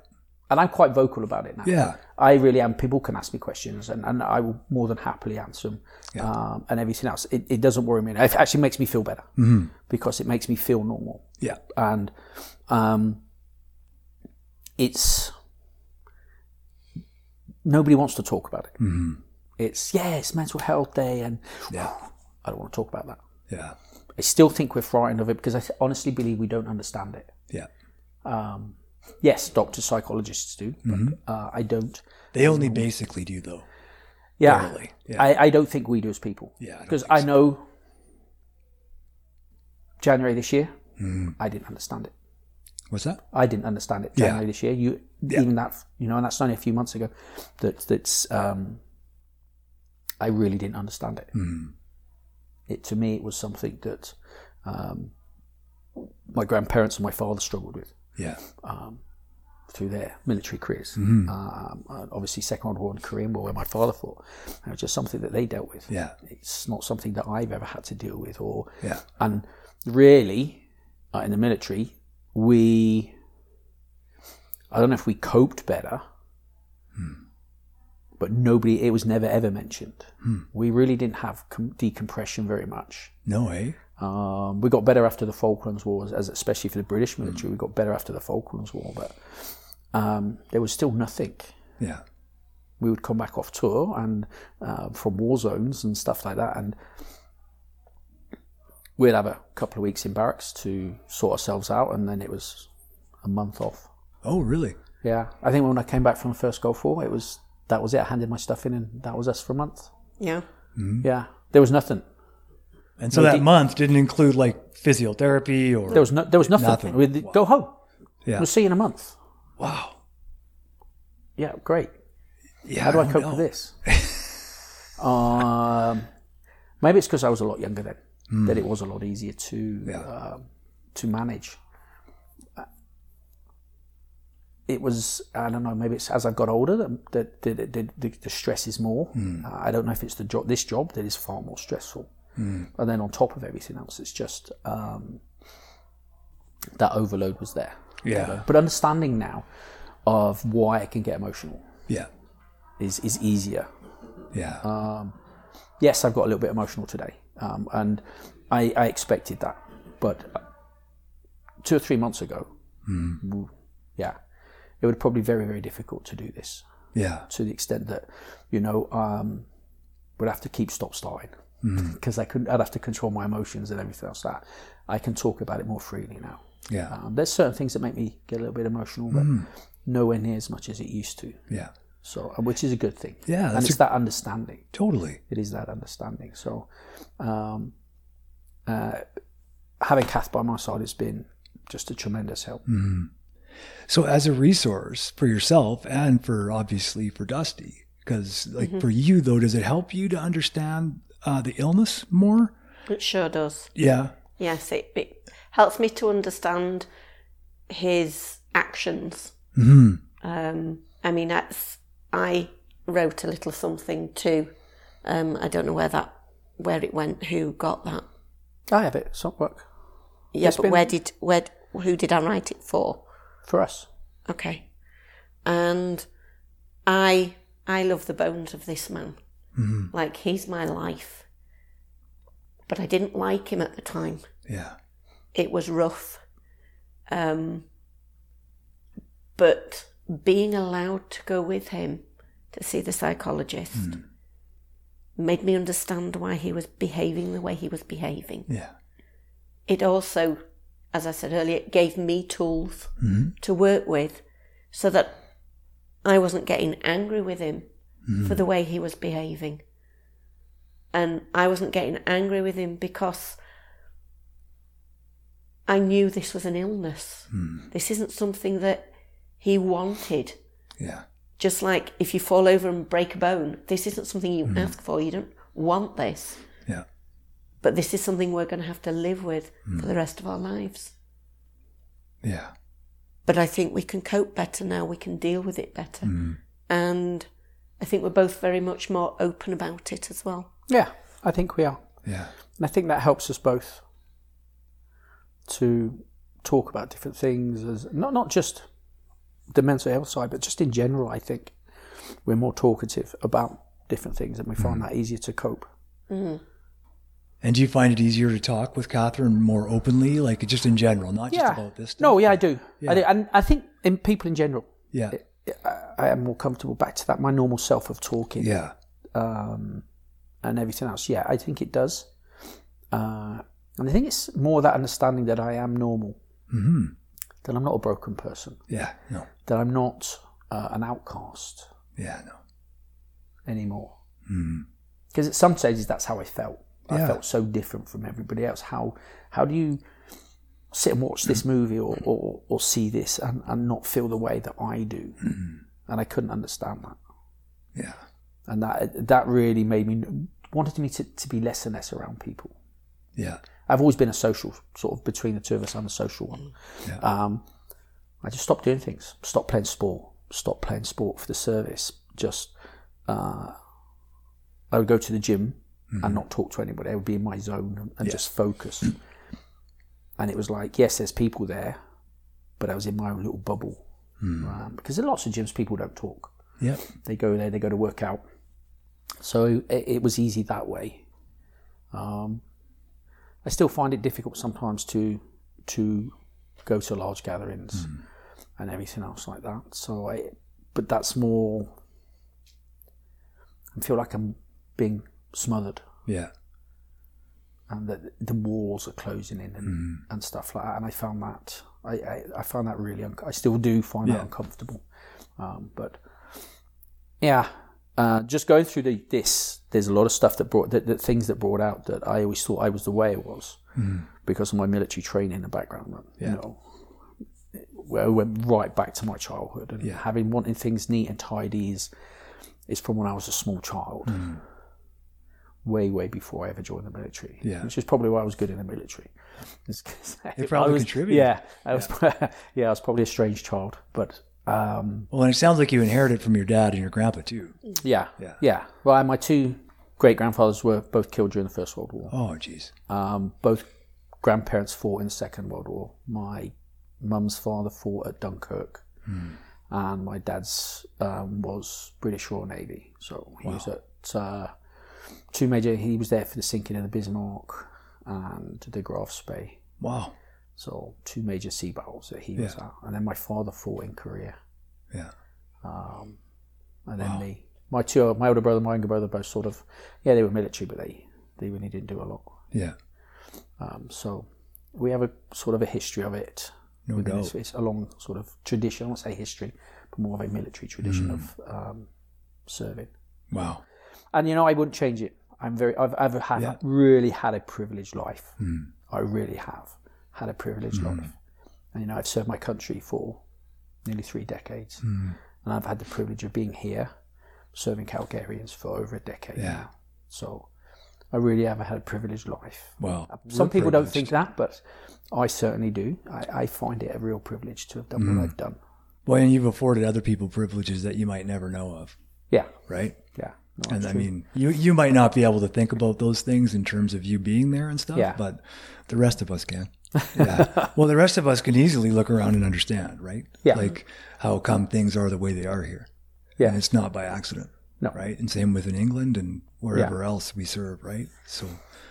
And I'm quite vocal about it now. Yeah. I really am. People can ask me questions and, and I will more than happily answer them yeah. um, and everything else. It, it doesn't worry me. It actually makes me feel better mm-hmm. because it makes me feel normal. Yeah. And um, it's... Nobody wants to talk about it. Mm-hmm. It's, yeah, it's Mental Health Day, and yeah. I don't want to talk about that. Yeah. I still think we're frightened of it because I honestly believe we don't understand it. Yeah. Um, yes, doctors, psychologists do, but mm-hmm. uh, I don't. They only um, basically do, though. Yeah. yeah. I, I don't think we do as people. Yeah. Because I, I know so. January this year, mm. I didn't understand it. What's that? I didn't understand it January yeah. this year. You yeah. Even that, you know, and that's only a few months ago. That that's. Um, I really didn't understand it. Mm. It to me, it was something that um, my grandparents and my father struggled with. Yeah. Um, through their military careers, mm-hmm. um, obviously Second World War and Korean War, where my father fought, it was just something that they dealt with. Yeah. It's not something that I've ever had to deal with, or yeah. And really, uh, in the military, we, I don't know if we coped better, hmm. but nobody. It was never ever mentioned. Hmm. We really didn't have com- decompression very much. No way. Um, we got better after the Falklands Wars, as especially for the British military. Mm. We got better after the Falklands War, but um, there was still nothing. Yeah, we would come back off tour and uh, from war zones and stuff like that, and we'd have a couple of weeks in barracks to sort ourselves out, and then it was a month off. Oh, really? Yeah, I think when I came back from the first Gulf War, it was that was it. I handed my stuff in, and that was us for a month. Yeah, mm. yeah, there was nothing. And so we that did, month didn't include like physiotherapy or there was no, there was nothing. nothing. We'd wow. go home. Yeah. We'll see you in a month. Wow. Yeah, great. Yeah, how do I, I cope know. with this? um, maybe it's because I was a lot younger then mm. that it was a lot easier to yeah. um, to manage. It was I don't know. Maybe it's as I've got older that that, that, that the, the stress is more. Mm. Uh, I don't know if it's the job. This job that is far more stressful. Mm. And then on top of everything else, it's just um, that overload was there. Yeah. But understanding now of why I can get emotional, yeah, is is easier. Yeah. Um, yes, I've got a little bit emotional today, um, and I, I expected that. But two or three months ago, mm. yeah, it would probably be very very difficult to do this. Yeah. To the extent that, you know, um, we'd have to keep stop starting. Because mm. I couldn't, I'd have to control my emotions and everything else. That I can talk about it more freely now. Yeah, um, there's certain things that make me get a little bit emotional, but mm. nowhere near as much as it used to. Yeah. So, which is a good thing. Yeah, that's and it's a, that understanding. Totally, it is that understanding. So, um, uh, having Kath by my side has been just a tremendous help. Mm. So, as a resource for yourself and for obviously for Dusty, because like mm-hmm. for you though, does it help you to understand? Uh, the illness more? It sure does. Yeah. Yes, it, it helps me to understand his actions. Mm-hmm. Um, I mean, that's, I wrote a little something too. Um, I don't know where that, where it went. Who got that? I have it. It's not work. Yeah, it's but been... where did where who did I write it for? For us. Okay. And I I love the bones of this man. Mm-hmm. Like, he's my life. But I didn't like him at the time. Yeah. It was rough. Um, but being allowed to go with him to see the psychologist mm. made me understand why he was behaving the way he was behaving. Yeah. It also, as I said earlier, it gave me tools mm-hmm. to work with so that I wasn't getting angry with him. Mm. For the way he was behaving. And I wasn't getting angry with him because I knew this was an illness. Mm. This isn't something that he wanted. Yeah. Just like if you fall over and break a bone, this isn't something you mm. ask for. You don't want this. Yeah. But this is something we're going to have to live with mm. for the rest of our lives. Yeah. But I think we can cope better now. We can deal with it better. Mm. And I think we're both very much more open about it as well. Yeah, I think we are. Yeah. And I think that helps us both to talk about different things, as not not just the mental health side, but just in general, I think we're more talkative about different things and we find mm-hmm. that easier to cope. Mm-hmm. And do you find it easier to talk with Catherine more openly, like just in general, not just yeah. about this stuff? No, yeah, I do. Yeah. I do. And I think in people in general. Yeah. It, I am more comfortable back to that, my normal self of talking. Yeah. um, and everything else. Yeah, I think it does. Uh, and I think it's more that understanding that I am normal, mm-hmm. that I'm not a broken person. Yeah, no. That I'm not uh, an outcast. Yeah, no. Anymore. Because mm. at some stages, that's how I felt. Yeah. I felt so different from everybody else. How how do you sit and watch this movie or, or, or see this and, and not feel the way that I do? Mm. And I couldn't understand that. Yeah. And that that really made me, wanted me to, to be less and less around people. Yeah. I've always been a social, sort of between the two of us, I'm a social one. Yeah. Um, I just stopped doing things. Stopped playing sport. Stopped playing sport for the service. Just, uh, I would go to the gym mm-hmm. and not talk to anybody. I would be in my zone and yeah. just focus. And it was like, yes, there's people there, but I was in my own little bubble. Mm. Um, because in lots of gyms, people don't talk. Yeah, they go there, they go to work out. So it, it was easy that way. Um, I still find it difficult sometimes to to go to large gatherings mm. and everything else like that. So, I, but that's more. I feel like I'm being smothered. Yeah. And that the walls are closing in and, mm. and stuff like that. And I found that I, I, I found that really un- I still do find yeah. that uncomfortable. Um, but yeah, uh, just going through the, this. There's a lot of stuff that brought that, that things that brought out that I always thought I was the way I was mm. because of my military training and background. Yeah. You know, where I went right back to my childhood and yeah. having wanting things neat and tidy is is from when I was a small child. Mm. Way, way before I ever joined the military, yeah. which is probably why I was good in the military. It probably was, contributed. Yeah, I was. Yeah. yeah, I was probably a strange child, but. Um, well, and it sounds like you inherited from your dad and your grandpa too. Yeah, yeah, yeah. Well, my two great grandfathers were both killed during the First World War. Oh, geez. Um, both grandparents fought in the Second World War. My mum's father fought at Dunkirk, mm. and my dad's um, was British Royal Navy. So he wow. was at. Uh, Two major, he was there for the sinking of the Bismarck and the Graffs Bay. Wow. So two major sea battles that he yeah. was at. And then my father fought in Korea. Yeah. Um, and then wow. me. My two, my older brother and my younger brother both sort of, yeah, they were military, but they, they really didn't do a lot. Yeah. Um, so we have a sort of a history of it. No doubt. It's, it's a long sort of tradition, I won't say history, but more of a military tradition mm. of um, serving. Wow. And, you know, I wouldn't change it. I'm very, I've ever had, yeah. really had a privileged life. Mm. I really have had a privileged mm. life. And, you know, I've served my country for nearly three decades. Mm. And I've had the privilege of being here, serving Calgarians for over a decade yeah. now. So I really have had a privileged life. Well, some people privileged. don't think that, but I certainly do. I, I find it a real privilege to have done mm. what I've done. Well, and you've afforded other people privileges that you might never know of. Yeah. Right? Yeah. No, and I true. mean, you, you might not be able to think about those things in terms of you being there and stuff, yeah. but the rest of us can. Yeah. Well, the rest of us can easily look around and understand, right? Yeah. Like how come things are the way they are here. Yeah. And it's not by accident. No. Right. And same with in England and wherever yeah. else we serve, right? So.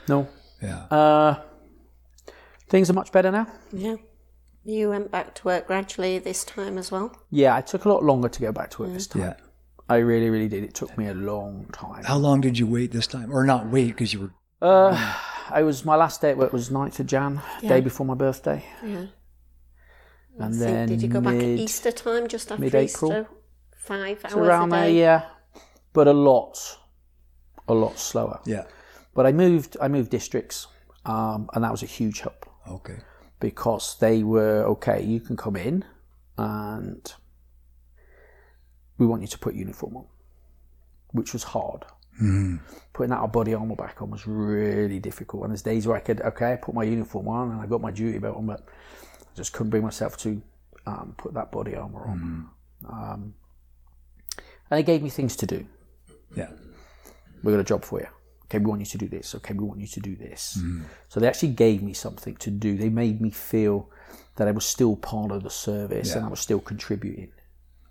No. Yeah. Uh, things are much better now. Yeah. You went back to work gradually this time as well? Yeah. I took a lot longer to go back to work yeah. this time. Yeah. I really, really did. It took me a long time. How long did you wait this time? Or not wait because you were... Uh, I was, my last day at work was ninth of January, yeah. day before my birthday. Yeah. And so then did you go mid, back at Easter time, just after mid-April, Easter? Five hours around a day? There, yeah. But a lot, a lot slower. Yeah. But I moved, I moved districts, um, and that was a huge help. Okay. Because they were, okay, you can come in and... we want you to put uniform on, which was hard. Mm. Putting that our body armor back on was really difficult. And there's days where I could, okay, I put my uniform on and I got my duty belt on, but I just couldn't bring myself to um, put that body armor on. Mm. Um, and they gave me things to do. Yeah. We got a job for you. Okay, we want you to do this. Okay, we want you to do this. Mm. So they actually gave me something to do. They made me feel that I was still part of the service yeah. and I was still contributing.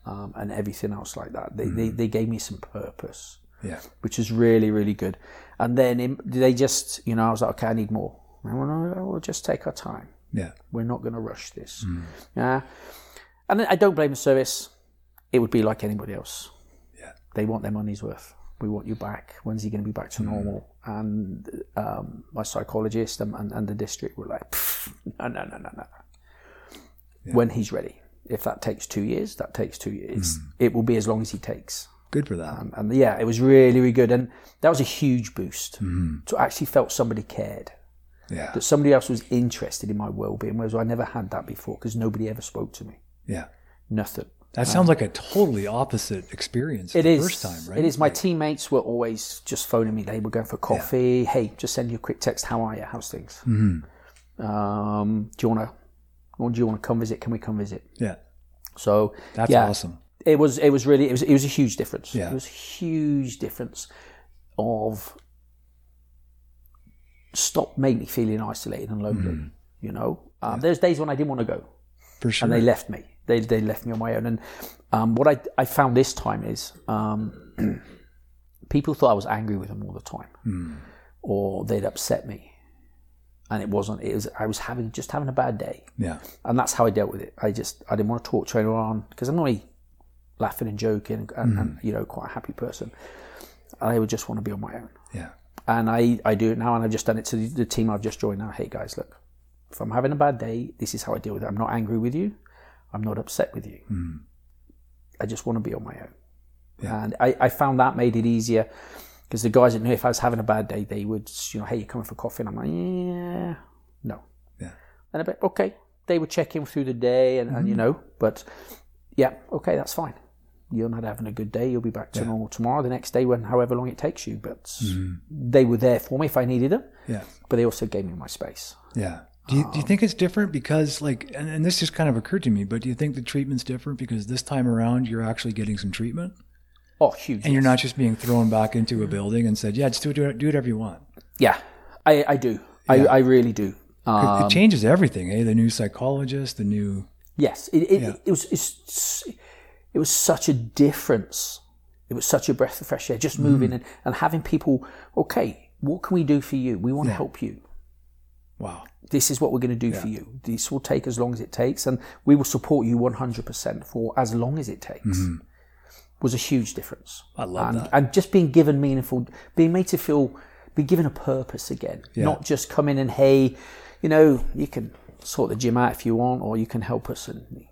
Um, and everything else like that. They, mm. they they gave me some purpose, yeah, which is really, really good. And then it, they just, you know, I was like, okay, I need more. And I went, oh, we'll just take our time. Yeah, we're not going to rush this. Mm. Yeah, and I don't blame the service. It would be like anybody else. Yeah, they want their money's worth. we want you back. When's he going to be back to normal? And um, my psychologist and, and, and the district were like, no, no, no, no, no. Yeah. When he's ready. If that takes two years, that takes two years. Mm. It will be as long as he takes. Good for that. Um, and yeah, it was really, really good. And that was a huge boost. Mm. So I actually felt somebody cared. Yeah. That somebody else was interested in my well-being, whereas I never had that before because nobody ever spoke to me. Yeah. Nothing. That sounds um, like a totally opposite experience the is, first time, right? It is. My teammates were always just phoning me. They were going for coffee. Yeah. Hey, just send you a quick text. How are you? How's things? Mm-hmm. Um, do you want to do you want to come visit? Can we come visit? Yeah. So that's yeah, awesome. It was it was really it was it was a huge difference. Yeah. It was a huge difference of stop making me feeling isolated and lonely. Mm-hmm. You know, um, yeah. There's days when I didn't want to go. For sure. And they left me. They they left me on my own. And um, what I, I found this time is um, people thought I was angry with them all the time, mm. or they'd upset me, and it wasn't. It was I was having just having a bad day. Yeah, and that's how I dealt with it. I just I didn't want to torture anyone because I'm normally laughing and joking and, mm. and you know quite a happy person. I would just want to be on my own. Yeah, and I, I do it now, and I've just done it to the team I've just joined now. Hey guys, look, if I'm having a bad day, this is how I deal with it. I'm not angry with you. I'm not upset with you. Mm. I just want to be on my own. Yeah. And I, I found that made it easier because the guys that knew if I was having a bad day, they would, you know, hey, you're coming for coffee? And I'm like, yeah, no. Yeah. And I'd be, okay. They would check in through the day and, mm-hmm. and, you know, but yeah, okay, that's fine. You're not having a good day. You'll be back to yeah. normal tomorrow, the next day, when however long it takes you. But mm-hmm. they were there for me if I needed them. Yeah. But they also gave me my space. Yeah. Do you, do you think it's different because, like, and, and this just kind of occurred to me, but do you think the treatment's different because this time around you're actually getting some treatment? Oh, huge. And you're not just being thrown back into a building and said, yeah, just do, do, do whatever you want. Yeah, I, I do. Yeah. I, I really do. Um, it, it changes everything, eh? The new psychologist, the new... Yes, it, it, yeah. it, it was it's, it was such a difference. It was such a breath of fresh air, just moving mm. and, and having people, okay, what can we do for you? We want yeah. to help you. Wow. This is what we're going to do yeah. for you. This will take as long as it takes, and we will support you one hundred percent for as long as it takes. Mm-hmm. Was a huge difference. I love and, that. And just being given meaningful, being made to feel, be given a purpose again. Yeah. Not just come in and, hey, you know, you can sort the gym out if you want, or you can help us in the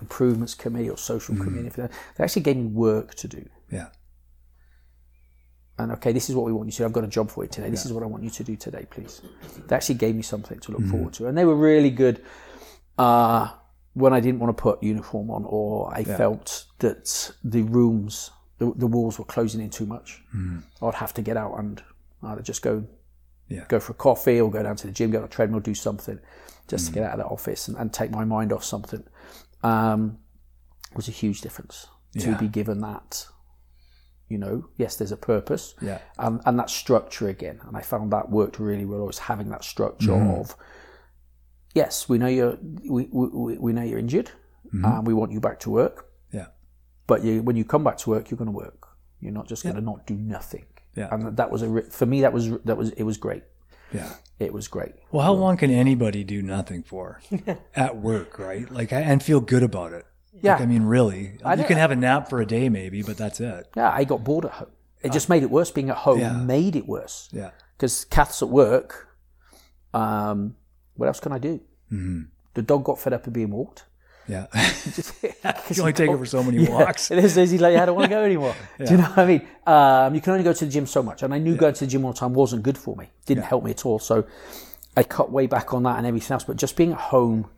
improvements committee or social mm-hmm. committee. They actually gave me work to do. Yeah. And okay, this is what we want you to do. I've got a job for you today. This yeah. is what I want you to do today, please. They actually gave me something to look mm-hmm. forward to. And they were really good uh, when I didn't want to put uniform on, or I yeah. felt that the rooms, the, the walls were closing in too much. Mm-hmm. I'd have to get out and either just go yeah. go for a coffee or go down to the gym, go on a treadmill, do something just mm-hmm. to get out of that office and, and take my mind off something. Um, it was a huge difference yeah. to be given that. You know, yes, there's a purpose, yeah, um, and that structure again. And I found that worked really well. Always having that structure mm-hmm. of, yes, we know you're, we we, we know you're injured, mm-hmm. and we want you back to work. Yeah, but you, when you come back to work, you're going to work. You're not just going to yeah. not do nothing. Yeah, and that was a for me. That was that was it was great. Yeah, it was great. Well, how long can anybody do nothing for at work, right? Like, and feel good about it. Yeah. Like, I mean, really, I you can have a nap for a day maybe, but that's it. Yeah, I got bored at home. It just made it worse. Being at home yeah. made it worse. Yeah. Because Kath's at work. Um, what else can I do? Mm-hmm. The dog got fed up of being walked. Yeah. You only take it for so many yeah. walks. It is easy. Like, I don't want to go anymore. yeah. Do you know what I mean? Um, you can only go to the gym so much. And I knew yeah. going to the gym all the time wasn't good for me. Didn't yeah. help me at all. So I cut way back on that and everything else. But just being at home,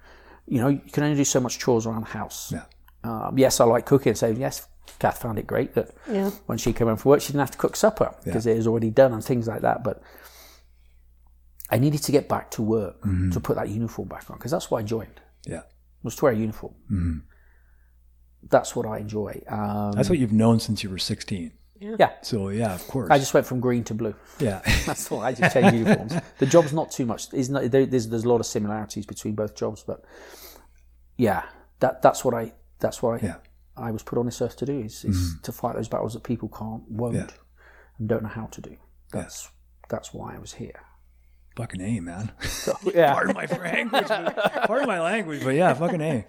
you know, you can only do so much chores around the house. Yeah. Um, yes, I like cooking. So yes, Kath found it great that yeah. when she came home from work, she didn't have to cook supper because yeah. it was already done and things like that. But I needed to get back to work mm-hmm. to put that uniform back on because that's why I joined. Yeah, was to wear a uniform. Mm-hmm. That's what I enjoy. Um, that's what you've known since you were sixteen. Yeah. yeah. So yeah, of course. I just went from green to blue. Yeah. That's all. I just changed uniforms. The job's not too much. It's not, there, there's there's a lot of similarities between both jobs, but yeah, that that's what I that's what I, yeah. I was put on this earth to do is, is mm-hmm. to fight those battles that people can't, won't, yeah. and don't know how to do. That's yeah. that's why I was here. Fucking A, man. So, yeah. Pardon my language. Pardon my language, but yeah, fucking A.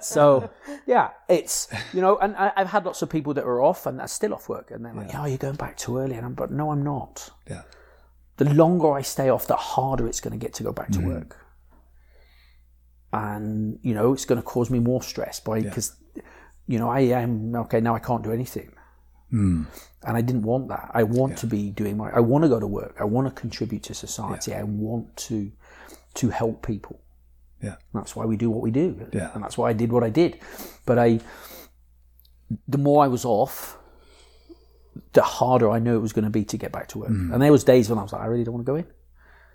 So, yeah, it's, you know, and I, I've had lots of people that are off and are still off work. And they're like, yeah. oh, you're going back too early. And I'm, but no, I'm not. Yeah. The longer I stay off, the harder it's going to get to go back to mm-hmm. work. And, you know, it's going to cause me more stress by, because, yeah. you know, I am, okay, now I can't do anything. Mm. And I didn't want that. I want yeah. to be doing my, I want to go to work. I want to contribute to society. Yeah. I want to to help people. Yeah. That's why we do what we do. Yeah. And that's why I did what I did. But I, the more I was off, the harder I knew it was going to be to get back to work. Mm. And there was days when I was like, I really don't want to go in.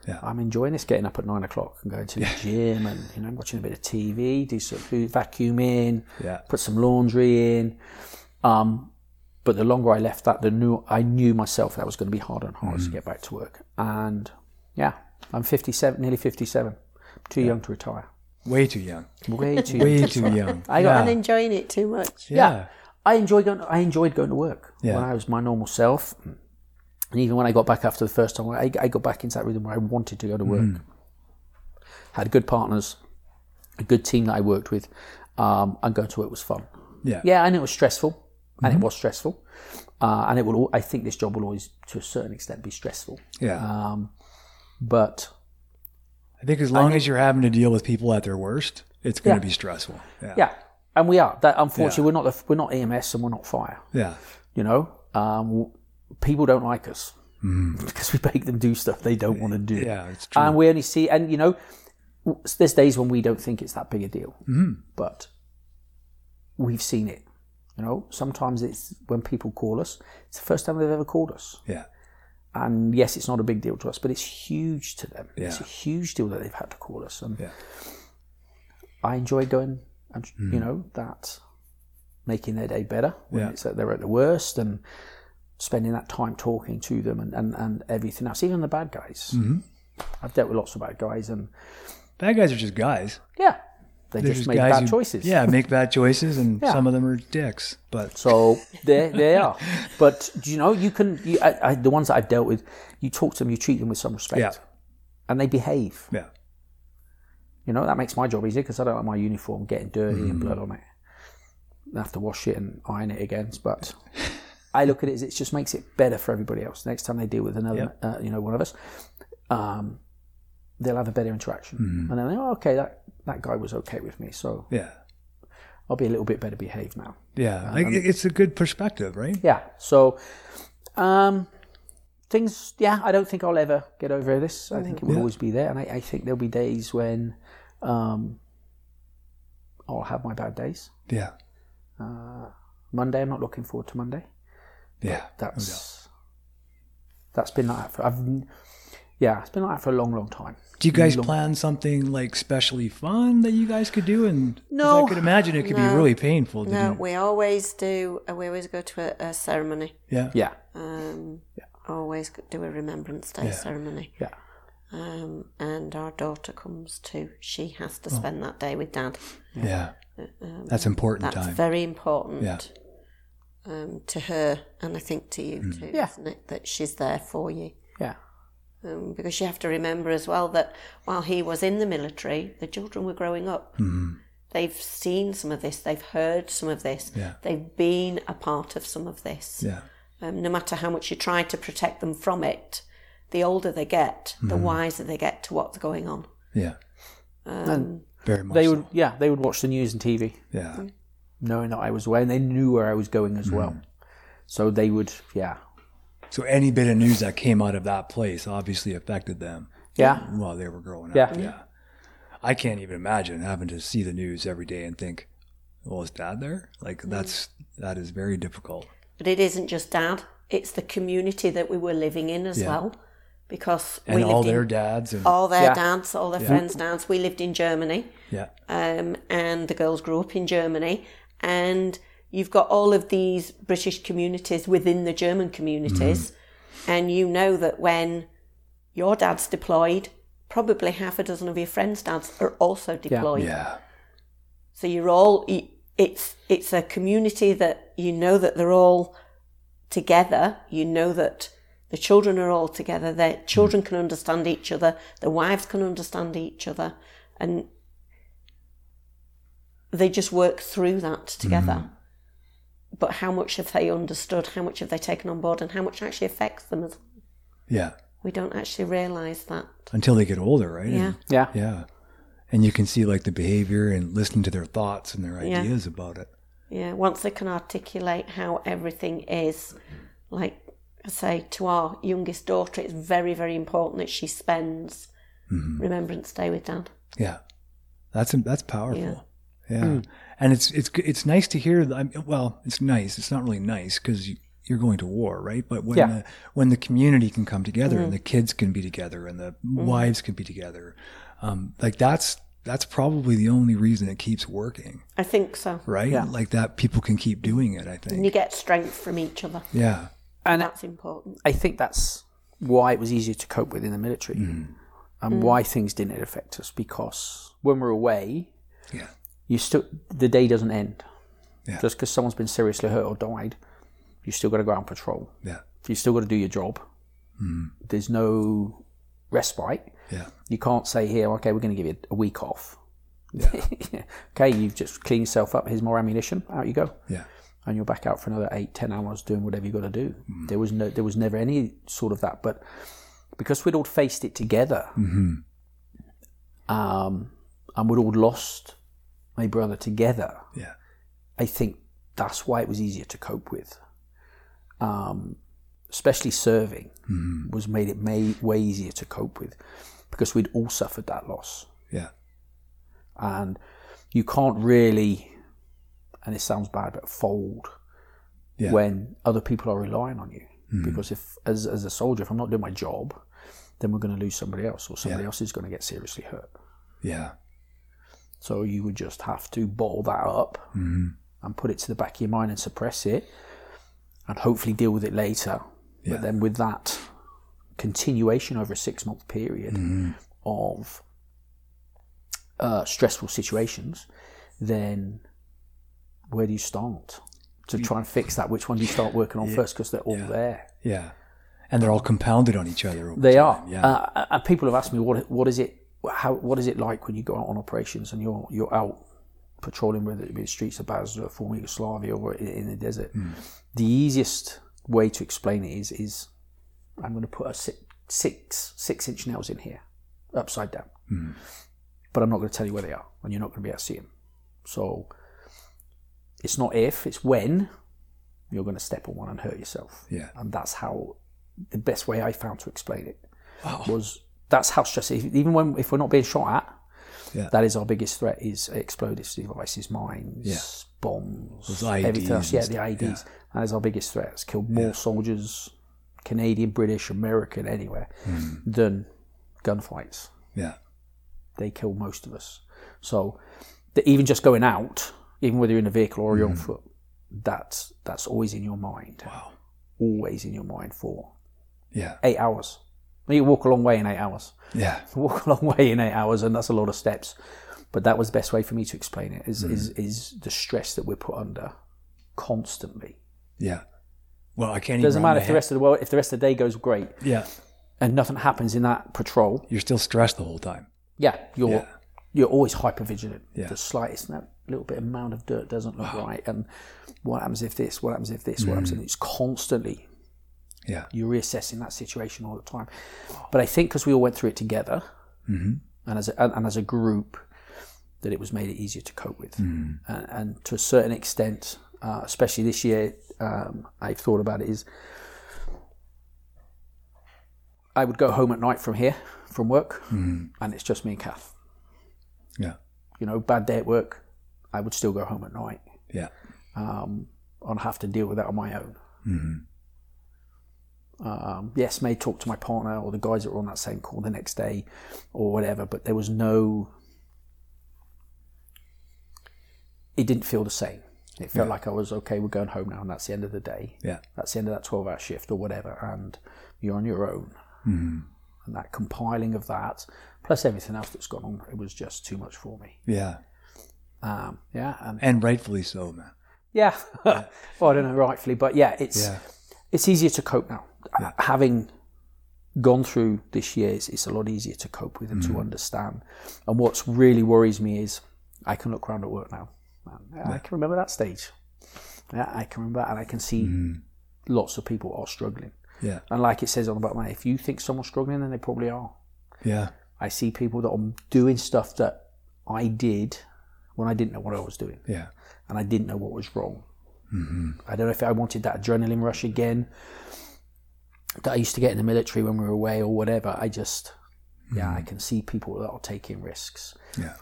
Yeah. I'm enjoying this, getting up at nine o'clock and going to the yeah. gym and, you know, watching a bit of T V, do some food, vacuum in, yeah. put some laundry in. Um, But the longer I left that, the new I knew myself that was going to be harder and harder mm. to get back to work. And yeah, I'm fifty-seven, nearly fifty-seven. Too yeah. young to retire. Way too young. Way too. Way too young. I got, yeah. and enjoying it too much. Yeah, yeah. I enjoy going. I enjoyed going to work yeah. when I was my normal self, and even when I got back after the first time, I, I got back into that rhythm where I wanted to go to work. Mm. Had good partners, a good team that I worked with, um, and going to work was fun. Yeah, yeah, and it was stressful. And mm-hmm. it was stressful, uh, and it will. I think this job will always, to a certain extent, be stressful. Yeah. Um, but I think as long I, as you're having to deal with people at their worst, it's going yeah. to be stressful. Yeah. yeah. And we are. That unfortunately, yeah. we're not. The, we're not E M S, and we're not fire. Yeah. You know, um, people don't like us mm. because we make them do stuff they don't want to do. Yeah, it's true. And we only see. And you know, there's days when we don't think it's that big a deal, mm. but we've seen it. You know, sometimes it's when people call us, it's the first time they've ever called us. Yeah. And yes, it's not a big deal to us, but it's huge to them. Yeah. It's a huge deal that they've had to call us. And yeah. I enjoy going, and mm. you know, that making their day better when yeah. it's that they're at the worst and spending that time talking to them and, and, and everything else, even the bad guys. Mm-hmm. I've dealt with lots of bad guys, and bad guys are just guys. Yeah. They They're just make bad who, choices. Yeah, make bad choices, and yeah. some of them are dicks. But so they they are. But you know, you can you, I, I, the ones that I've dealt with. You talk to them, you treat them with some respect, yeah. and they behave. Yeah. You know, that makes my job easier because I don't like my uniform getting dirty mm. and blood on it. I have to wash it and iron it again. But I look at it as it just makes it better for everybody else. Next time they deal with another, yep. uh, you know, one of us, um, they'll have a better interaction, mm. and then oh, okay, that. That guy was okay with me, so yeah, I'll be a little bit better behaved now. Yeah, um, like it's a good perspective, right? Yeah. So, um, things. Yeah, I don't think I'll ever get over this. I think it will yeah. always be there, and I, I think there'll be days when, um, I'll have my bad days. Yeah. Uh, Monday, I'm not looking forward to Monday. Yeah, that's no that's been like that for. I've, Yeah, it's been like that for a long, long time. Do you guys long, plan something like specially fun that you guys could do? And no, I could imagine it could no, be really painful. To no, do. we always do. We always go to a, a ceremony. Yeah, yeah. Um, yeah. Always do a Remembrance Day yeah. ceremony. Yeah. Um, and our daughter comes too. She has to spend oh. that day with Dad. Yeah, yeah. Um, that's important. That's time. very important. Yeah. Um, to her, and I think to you mm. too, yeah. isn't it? That she's there for you. Yeah. Um, because you have to remember as well that while he was in the military, the children were growing up. Mm. They've seen some of this. They've heard some of this. Yeah. They've been a part of some of this. Yeah. Um, no matter how much you try to protect them from it, the older they get, mm. the wiser they get to what's going on. Yeah. Um, and very much they so. would, yeah, they would watch the news and T V. Yeah. Mm. Knowing that I was away, and they knew where I was going as mm. well. So they would, yeah. So any bit of news that came out of that place obviously affected them. Yeah. While they were growing yeah. up. Yeah. yeah. I can't even imagine having to see the news every day and think, "Well, is Dad there?" Like that's that is very difficult. But it isn't just Dad; it's the community that we were living in as yeah. well, because and we all lived their in, dads, and, all their yeah. dads, all their yeah. friends' dads. We lived in Germany. Yeah. Um, and the girls grew up in Germany, and. You've got all of these British communities within the German communities, mm-hmm. and you know that when your dad's deployed, probably half a dozen of your friends' dads are also deployed. Yeah. yeah. So you're all, it's it's a community that you know that they're all together. You know that The children are all together. Their children can understand each other. Their wives can understand each other. And they just work through that together. Mm-hmm. But how much have they understood? How much have they taken on board? And how much actually affects them as well? Yeah. We don't actually realize that. Until they get older, right? Yeah. And, yeah. Yeah. And you can see like the behavior and listening to their thoughts and their ideas yeah. about it. Yeah. Once they can articulate how everything is, like I say, to our youngest daughter, it's very, very important that she spends mm-hmm. Remembrance Day with Dad. Yeah. That's that's powerful. Yeah. yeah. Mm. And it's it's it's nice to hear. Well, it's nice. It's not really nice because you, you're going to war, right? But when yeah. the, when the community can come together mm-hmm. and the kids can be together and the mm-hmm. wives can be together, um, like that's that's probably the only reason it keeps working. I think so. Right? Yeah. Like that, people can keep doing it. I think. And you get strength from each other. Yeah, and that's important. I think that's why it was easier to cope with in the military, mm-hmm. and mm-hmm. why things didn't affect us, because when we're away, yeah. You still, the day doesn't end. Yeah. Just because someone's been seriously hurt or died, you still got to go out on patrol. Yeah. You still got to do your job. Mm. There's no respite. Yeah. You can't say here, okay, we're going to give you a week off. Yeah. Okay, you've just cleaned yourself up. Here's more ammunition. Out you go. Yeah. And you're back out for another eight, ten hours doing whatever you got to do. Mm. There was no, there was never any sort of that. But because we'd all faced it together, mm-hmm. um, and we'd all lost my brother together, yeah. I think that's why it was easier to cope with. Um, especially serving mm-hmm. was made it may, way easier to cope with, because we'd all suffered that loss. Yeah. And you can't really, and it sounds bad, but fold yeah. when other people are relying on you. Mm-hmm. Because if, as as a soldier, if I'm not doing my job, then we're going to lose somebody else, or somebody yeah. else is going to get seriously hurt. Yeah. So you would just have to bottle that up mm-hmm. and put it to the back of your mind and suppress it and hopefully deal with it later. Yeah. But then with that continuation over a six-month period mm-hmm. of uh, stressful situations, then where do you start to try and fix that? Which one do you start working on yeah. first? Because they're all yeah. there. Yeah. And they're all compounded on each other. Over they time. Are. Yeah. Uh, and people have asked me, what what is it? How, what is it like when you go out on operations and you're you're out patrolling, whether it be the streets of Basra, former Yugoslavia, or in, in the desert? Mm. The easiest way to explain it is is I'm going to put a six, six six inch nails in here, upside down, mm. but I'm not going to tell you where they are, and you're not going to be able to see them. So it's not if, it's when you're going to step on one and hurt yourself. Yeah, and that's how the best way I found to explain it wow. was. That's how stressful, even when if we're not being shot at, yeah. that is our biggest threat, is explosive devices, mines, yeah. bombs, those I Ds, everything else. Yeah, the I Ds. Yeah. That is our biggest threat. It's killed more yeah. soldiers, Canadian, British, American, anywhere, mm. than gunfights. Yeah. They kill most of us. So that even just going out, even whether you're in a vehicle or you're mm. on foot, that's, that's always in your mind. Wow. Always in your mind for yeah. eight hours. You walk a long way in eight hours. Yeah. Walk a long way in eight hours, and that's a lot of steps. But that was the best way for me to explain it, is mm. is, is the stress that we're put under constantly. Yeah. Well, I can't it doesn't even matter if the rest of the world, if the rest of the day goes great. Yeah. And nothing happens in that patrol. You're still stressed the whole time. Yeah. You're yeah. you're always hypervigilant. Yeah. The slightest that little bit amount of dirt doesn't look wow. right. And what happens if this? What happens if this? Mm. What happens if it's constantly yeah. You're reassessing that situation all the time. But I think because we all went through it together mm-hmm. and as a, and, and as a group, that it was made it easier to cope with. Mm. And, and to a certain extent, uh, especially this year, um, I've thought about it is I would go home at night from here, from work, mm-hmm. and it's just me and Kath. Yeah. You know, bad day at work, I would still go home at night. Yeah. Um, I'd have to deal with that on my own. Mm-hmm. Um, yes, may talk to my partner or the guys that were on that same call the next day or whatever, but there was no, it didn't feel the same. It felt yeah. like I was, okay, we're going home now, and that's the end of the day. Yeah. That's the end of that twelve hour shift or whatever, and you're on your own. Mm-hmm. And that compiling of that, plus everything else that's gone on, it was just too much for me. Yeah. Um, yeah. And, and rightfully so, man. Yeah. yeah. Well, I don't know rightfully, but yeah, it's yeah. it's easier to cope now. having gone through this year, it's, it's a lot easier to cope with and mm. to understand. And what's really worries me is I can look around at work now. Yeah. I can remember that stage. Yeah, I can remember that, and I can see mm. lots of people are struggling. Yeah. And like it says on the back, if you think someone's struggling, then they probably are. Yeah. I see people that are doing stuff that I did when I didn't know what I was doing. Yeah. And I didn't know what was wrong. Mm-hmm. I don't know if I wanted that adrenaline rush again that I used to get in the military when we were away or whatever. I just, mm-hmm. yeah, I can see people that are taking risks. Yeah.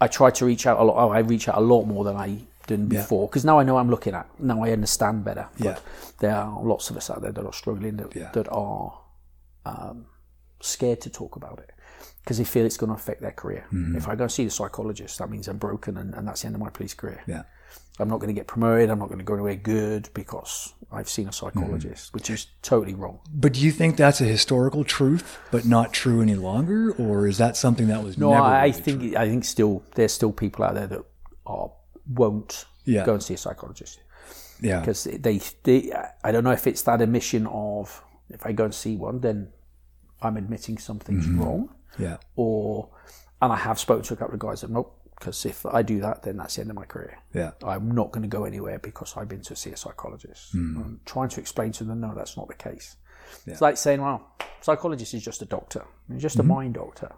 I try to reach out a lot. Oh, I reach out a lot more than I did before, because yeah. now I know I'm looking at. Now I understand better. But yeah. there are lots of us out there that are struggling, that, yeah. that are um, scared to talk about it because they feel it's going to affect their career. Mm-hmm. If I go see the psychologist, that means I'm broken, and, and that's the end of my police career. Yeah. I'm not going to get promoted. I'm not going to go anywhere good because I've seen a psychologist, mm-hmm. which is totally wrong. But do you think that's a historical truth, but not true any longer, or is that something that was no, never I really think true? I think still there's still people out there that are won't yeah. go and see a psychologist. Yeah, because they, they I don't know if it's that admission of if I go and see one, then I'm admitting something's mm-hmm. wrong. Yeah, or and I have spoken to a couple of guys that nope. Because if I do that, then that's the end of my career. Yeah, I'm not going to go anywhere because I've been to see a psychologist. Mm. I'm trying to explain to them, no, that's not the case. Yeah. It's like saying, well, psychologist is just a doctor. You're just mm-hmm. a mind doctor.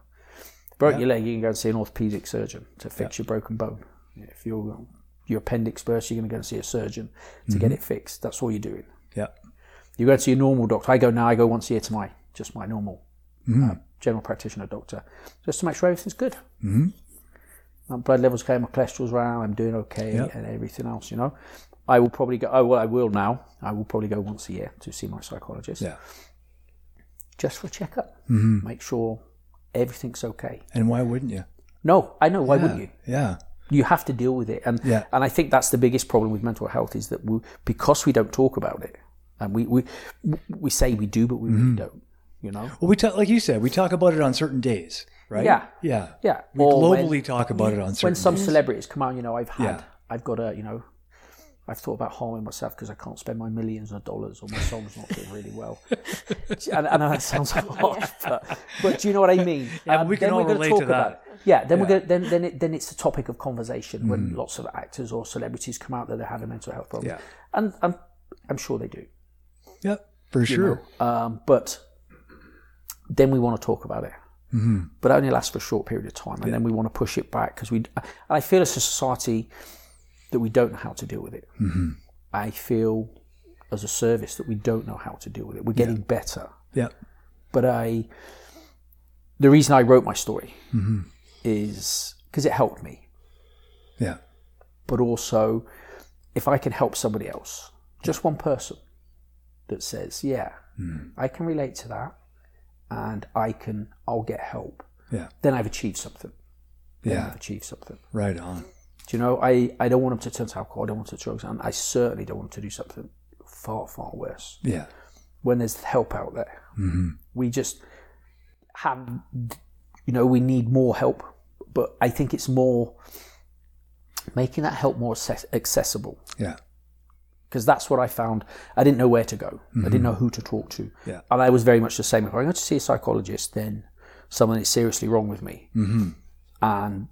Broke yeah. your leg, you can go and see an orthopedic surgeon to fix yeah. your broken bone. If you're, your appendix bursts, you're going to go and see a surgeon to mm-hmm. get it fixed. That's all you're doing. Yeah, you go to see a normal doctor. I go now, I go once a year to my, just my normal mm. uh, general practitioner doctor, just to make sure everything's good. Mm-hmm. My blood levels okay, my cholesterol's right, I'm doing okay, yep. and everything else, you know. I will probably go, oh, well, I will now. I will probably go once a year to see my psychologist. Yeah. Just for a checkup. Mm-hmm. Make sure everything's okay. And why wouldn't you? No, I know, why yeah. wouldn't you? Yeah. You have to deal with it. And yeah. and I think that's the biggest problem with mental health is that we, because we don't talk about it, and we, we, we say we do, but we mm-hmm. really don't, you know. Well, we talk, like you said, we talk about it on certain days. Right? Yeah, yeah, yeah. We or globally when, talk about it on certain when some days. Celebrities come out. You know, I've had, yeah. I've got a, you know, I've thought about harming myself because I can't spend my millions of dollars or my song's not doing really well. And I know that sounds harsh, but, but do you know what I mean? Yeah, um, we can all relate to that. It. Yeah, then yeah. we're gonna, then then it, then it's the topic of conversation mm. when lots of actors or celebrities come out that they have a mental health problem, yeah. and I'm I'm sure they do. Yeah, for sure. Know? Um, but then we want to talk about it. Mm-hmm. But it only lasts for a short period of time, and yeah. then we want to push it back because we. And I feel as a society that we don't know how to deal with it. Mm-hmm. I feel as a service that we don't know how to deal with it. We're getting yeah. better, yeah. But I, the reason I wrote my story mm-hmm. is because it helped me, yeah. But also, if I can help somebody else, just one person, that says, "Yeah, mm. I can relate to that." And I can, I'll get help. Yeah. Then I've achieved something. Then yeah. I've achieved something. Right on. Do you know, I, I don't want them to turn to alcohol. I don't want to drugs. And I certainly don't want them to do something far, far worse. Yeah. When there's help out there. Mm-hmm. We just have, you know, we need more help. But I think it's more making that help more accessible. Yeah. Because that's what I found. I didn't know where to go. Mm-hmm. I didn't know who to talk to. Yeah. And I was very much the same. If I go to see a psychologist, then something is seriously wrong with me. Mm-hmm. And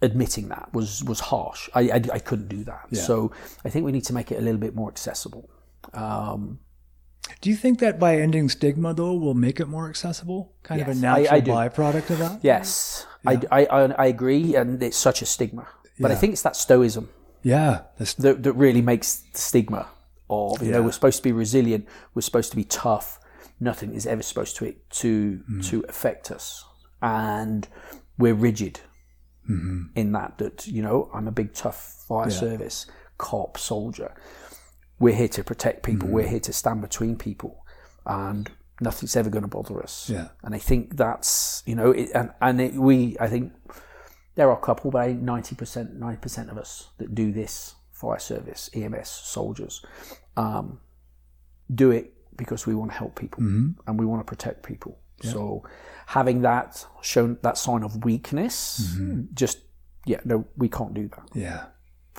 admitting that was, was harsh. I, I, I couldn't do that. Yeah. So I think we need to make it a little bit more accessible. Um, do you think that by ending stigma, though, will make it more accessible? Kind yes, of a natural I, I byproduct of that? Yes. Yeah. I, I, I agree. And it's such a stigma. But yeah. I think it's that stoicism. Yeah, that, that really makes the stigma of you yeah. know we're supposed to be resilient, we're supposed to be tough. Nothing is ever supposed to to mm. to affect us, and we're rigid mm-hmm. in that. That you know, I'm a big tough fire yeah. service cop soldier. We're here to protect people. Mm-hmm. We're here to stand between people, and nothing's ever going to bother us. Yeah, and I think that's you know, it, and and it, we I think. There are a couple, but I think ninety percent, ninety percent of us that do this, fire service, E M S, soldiers, um, do it because we want to help people mm-hmm. and we want to protect people. Yeah. So having that shown that sign of weakness, mm-hmm. just, yeah, no, we can't do that. Yeah.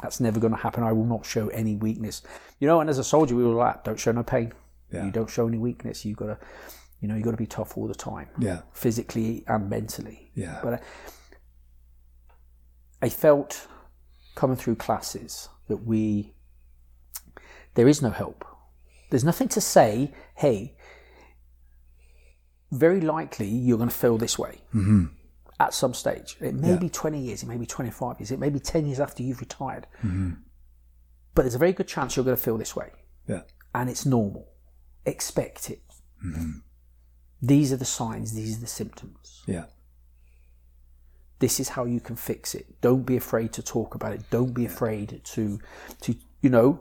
That's never going to happen. I will not show any weakness. You know, and as a soldier, we were like, don't show no pain. Yeah. You don't show any weakness. You've got to, you know, you've got to be tough all the time. Yeah. Physically and mentally. Yeah. But I, I felt coming through classes that we, there is no help. There's nothing to say, hey, very likely you're going to feel this way. Mm-hmm. At some stage. It may yeah. be twenty years, it may be twenty-five years, it may be ten years after you've retired. Mm-hmm. But there's a very good chance you're going to feel this way. Yeah. And it's normal. Expect it. Mm-hmm. These are the signs, these are the symptoms. Yeah. This is how you can fix it. Don't be afraid to talk about it. Don't be yeah. afraid to, to, you know,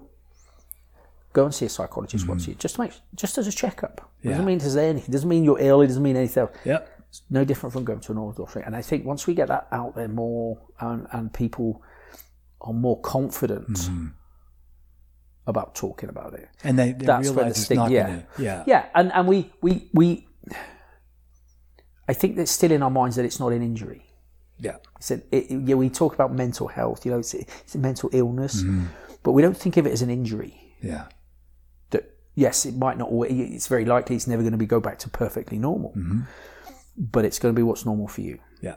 go and see a psychologist mm-hmm. once a year. Just to make, just as a checkup. Yeah. Doesn't mean to say anything. Doesn't mean you're ill. It doesn't mean anything else. Yeah. It's no different from going to an orthodontist. And I think once we get that out there more and, and people are more confident mm-hmm. about talking about it. And they, they that's realize where the it's stig- not yeah. Gonna, yeah. Yeah. And, and we, we, we, I think that's still in our minds that it's not an injury. Yeah. It's an, it, yeah we talk about mental health, you know, it's, it's a mental illness, mm-hmm. but we don't think of it as an injury. Yeah. That, yes, it might not always, it's very likely it's never going to be go back to perfectly normal. Mm-hmm. But it's going to be what's normal for you. Yeah.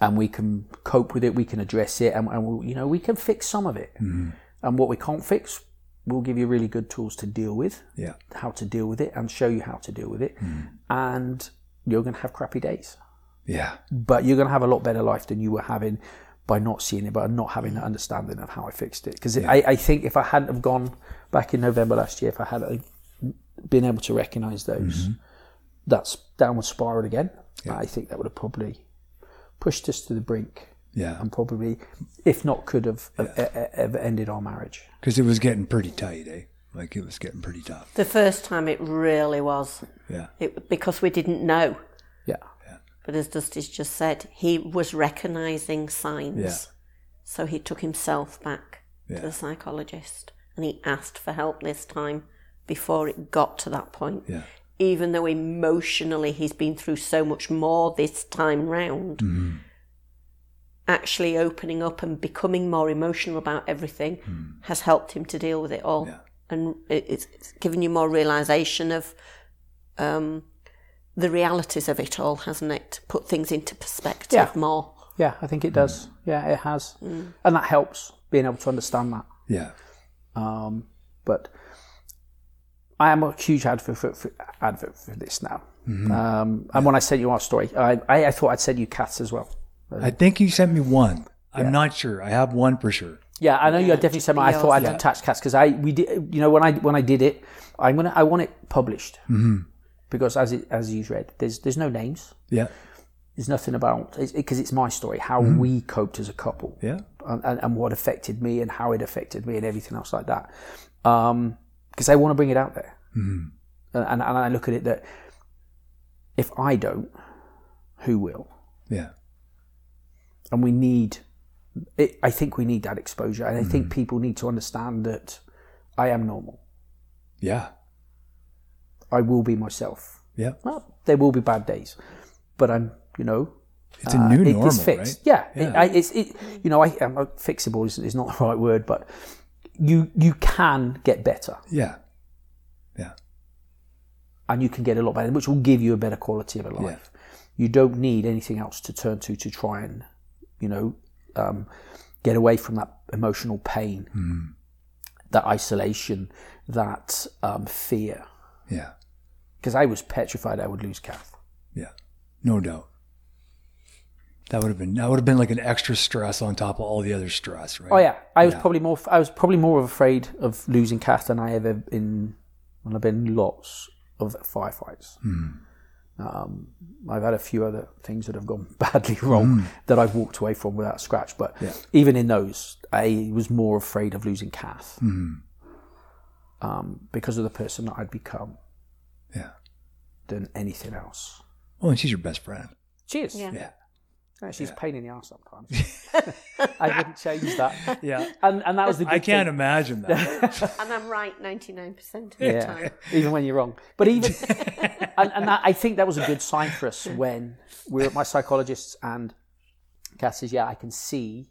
And we can cope with it. We can address it, and, and we'll, you know, we can fix some of it. Mm-hmm. And what we can't fix, we'll give you really good tools to deal with. Yeah. How to deal with it, and show you how to deal with it. Mm-hmm. And you're going to have crappy days. Yeah. But you're going to have a lot better life than you were having by not seeing it, by not having that understanding of how I fixed it. Because yeah. I, I think if I hadn't have gone back in November last year, if I had been able to recognise those. Mm-hmm. That's downward spiral again. Yeah. I think that would have probably pushed us to the brink. Yeah. And probably, if not, could have yeah. a, a, a ended our marriage. Because it was getting pretty tight, eh? Like it was getting pretty tough. The first time it really was. Yeah. It, because we didn't know. Yeah. yeah. But as Dusty's just said, he was recognising signs. Yeah. So he took himself back yeah. to the psychologist and he asked for help this time before it got to that point. Yeah. Even though emotionally he's been through so much more this time round, mm-hmm. actually opening up and becoming more emotional about everything mm. has helped him to deal with it all. Yeah. And it's given you more realisation of um, the realities of it all, hasn't it? Put things into perspective yeah. more. Yeah, I think it does. Mm. Yeah, it has. Mm. And that helps, being able to understand that. Yeah. Um, but... I am a huge advocate for, for, advocate for this now. Mm-hmm. Um, and yeah. when I sent you our story, I, I, I thought I'd sent you cats as well. Uh, I think you sent me one. Yeah. I'm not sure. I have one for sure. Yeah, I know yeah. you definitely sent me. I thought I'd yeah. attach cats because I we did. You know, when I when I did it, I'm gonna I want it published mm-hmm. because as it, as you've read, there's there's no names. Yeah, there's nothing about because it, it's my story, how mm-hmm. we coped as a couple. Yeah, and, and and what affected me and how it affected me and everything else like that. Um. Because I want to bring it out there. Mm-hmm. And, and and I look at it that if I don't, who will? Yeah. And we need, it, I think we need that exposure. And mm-hmm. I think people need to understand that I am normal. Yeah. I will be myself. Yeah. Well, there will be bad days. But I'm, you know. It's a new uh, normal, it's fixed. Right? Yeah. yeah. It, I, it's, it, you know, I, I'm fixable is, is not the right word, but... You you can get better. Yeah. Yeah. And you can get a lot better, which will give you a better quality of a life. Yeah. You don't need anything else to turn to to try and, you know, um, get away from that emotional pain, mm. that isolation, that um, fear. Yeah. Because I was petrified I would lose Kath. Yeah. No doubt. That would have been that would have been like an extra stress on top of all the other stress, right? Oh yeah, I was yeah. probably more I was probably more afraid of losing Kath than I ever been. And I've been in lots of firefights. Mm. Um, I've had a few other things that have gone badly wrong mm. that I've walked away from without a scratch. But yeah. even in those, I was more afraid of losing Kath mm. um, because of the person that I'd become. Yeah, than anything else. Oh, and she's your best friend. She is. Yeah. yeah. Yeah, she's yeah. a pain in the arse sometimes. I wouldn't change that. Yeah, and and that was the good I can't thing. Imagine that. And I'm right ninety-nine percent of the yeah. time. Even when you're wrong. But even, and, and that, I think that was a good sign for us when we were at my psychologist's and Cass says, yeah, I can see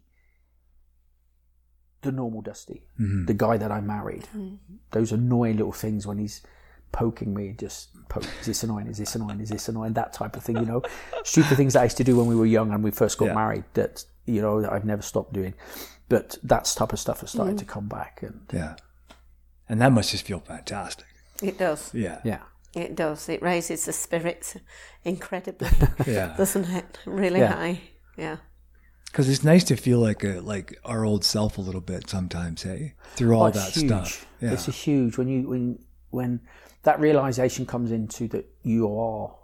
the normal Dusty, mm-hmm. the guy that I married. Mm-hmm. Those annoying little things when he's poking me, just poke, is this annoying, is this annoying, is this annoying, that type of thing, you know. Stupid things that I used to do when we were young and we first got yeah. married that, you know, I've never stopped doing. But that type of stuff has started mm-hmm. to come back. And yeah. And that must just feel fantastic. It does. Yeah. Yeah. It does. It raises the spirits incredibly, yeah. doesn't it? Really yeah. high. Yeah. Because it's nice to feel like a, like our old self a little bit sometimes, hey? Through all oh, that huge. stuff. Yeah. It's a huge. When you when when that realization comes into that you are,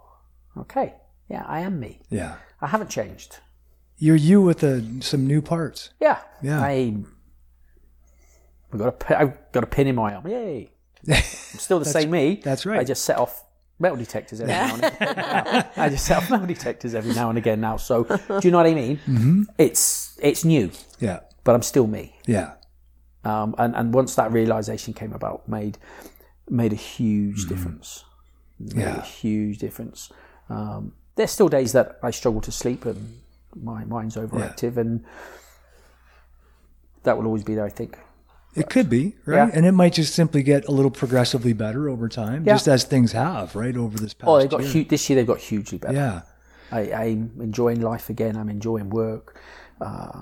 okay, yeah, I am me. Yeah. I haven't changed. You're you with a, some new parts. Yeah. Yeah. I, I've got a, I've got a pin in my arm. Yay. I'm still the same me. That's right. I just set off metal detectors every now and again. I just set off metal detectors every now and again now. So do you know what I mean? Mm-hmm. It's it's new. Yeah. But I'm still me. Yeah. Um, and, and once that realization came about, made made a huge mm-hmm. difference. Made yeah. a huge difference. Um, there's still days that I struggle to sleep and my mind's overactive, yeah. and that will always be there, I think. It could be, right? Yeah. And it might just simply get a little progressively better over time, yeah. just as things have, right, over this past oh, they've got year. Hu- this year they've got hugely better. Yeah. I, I'm enjoying life again. I'm enjoying work. Uh,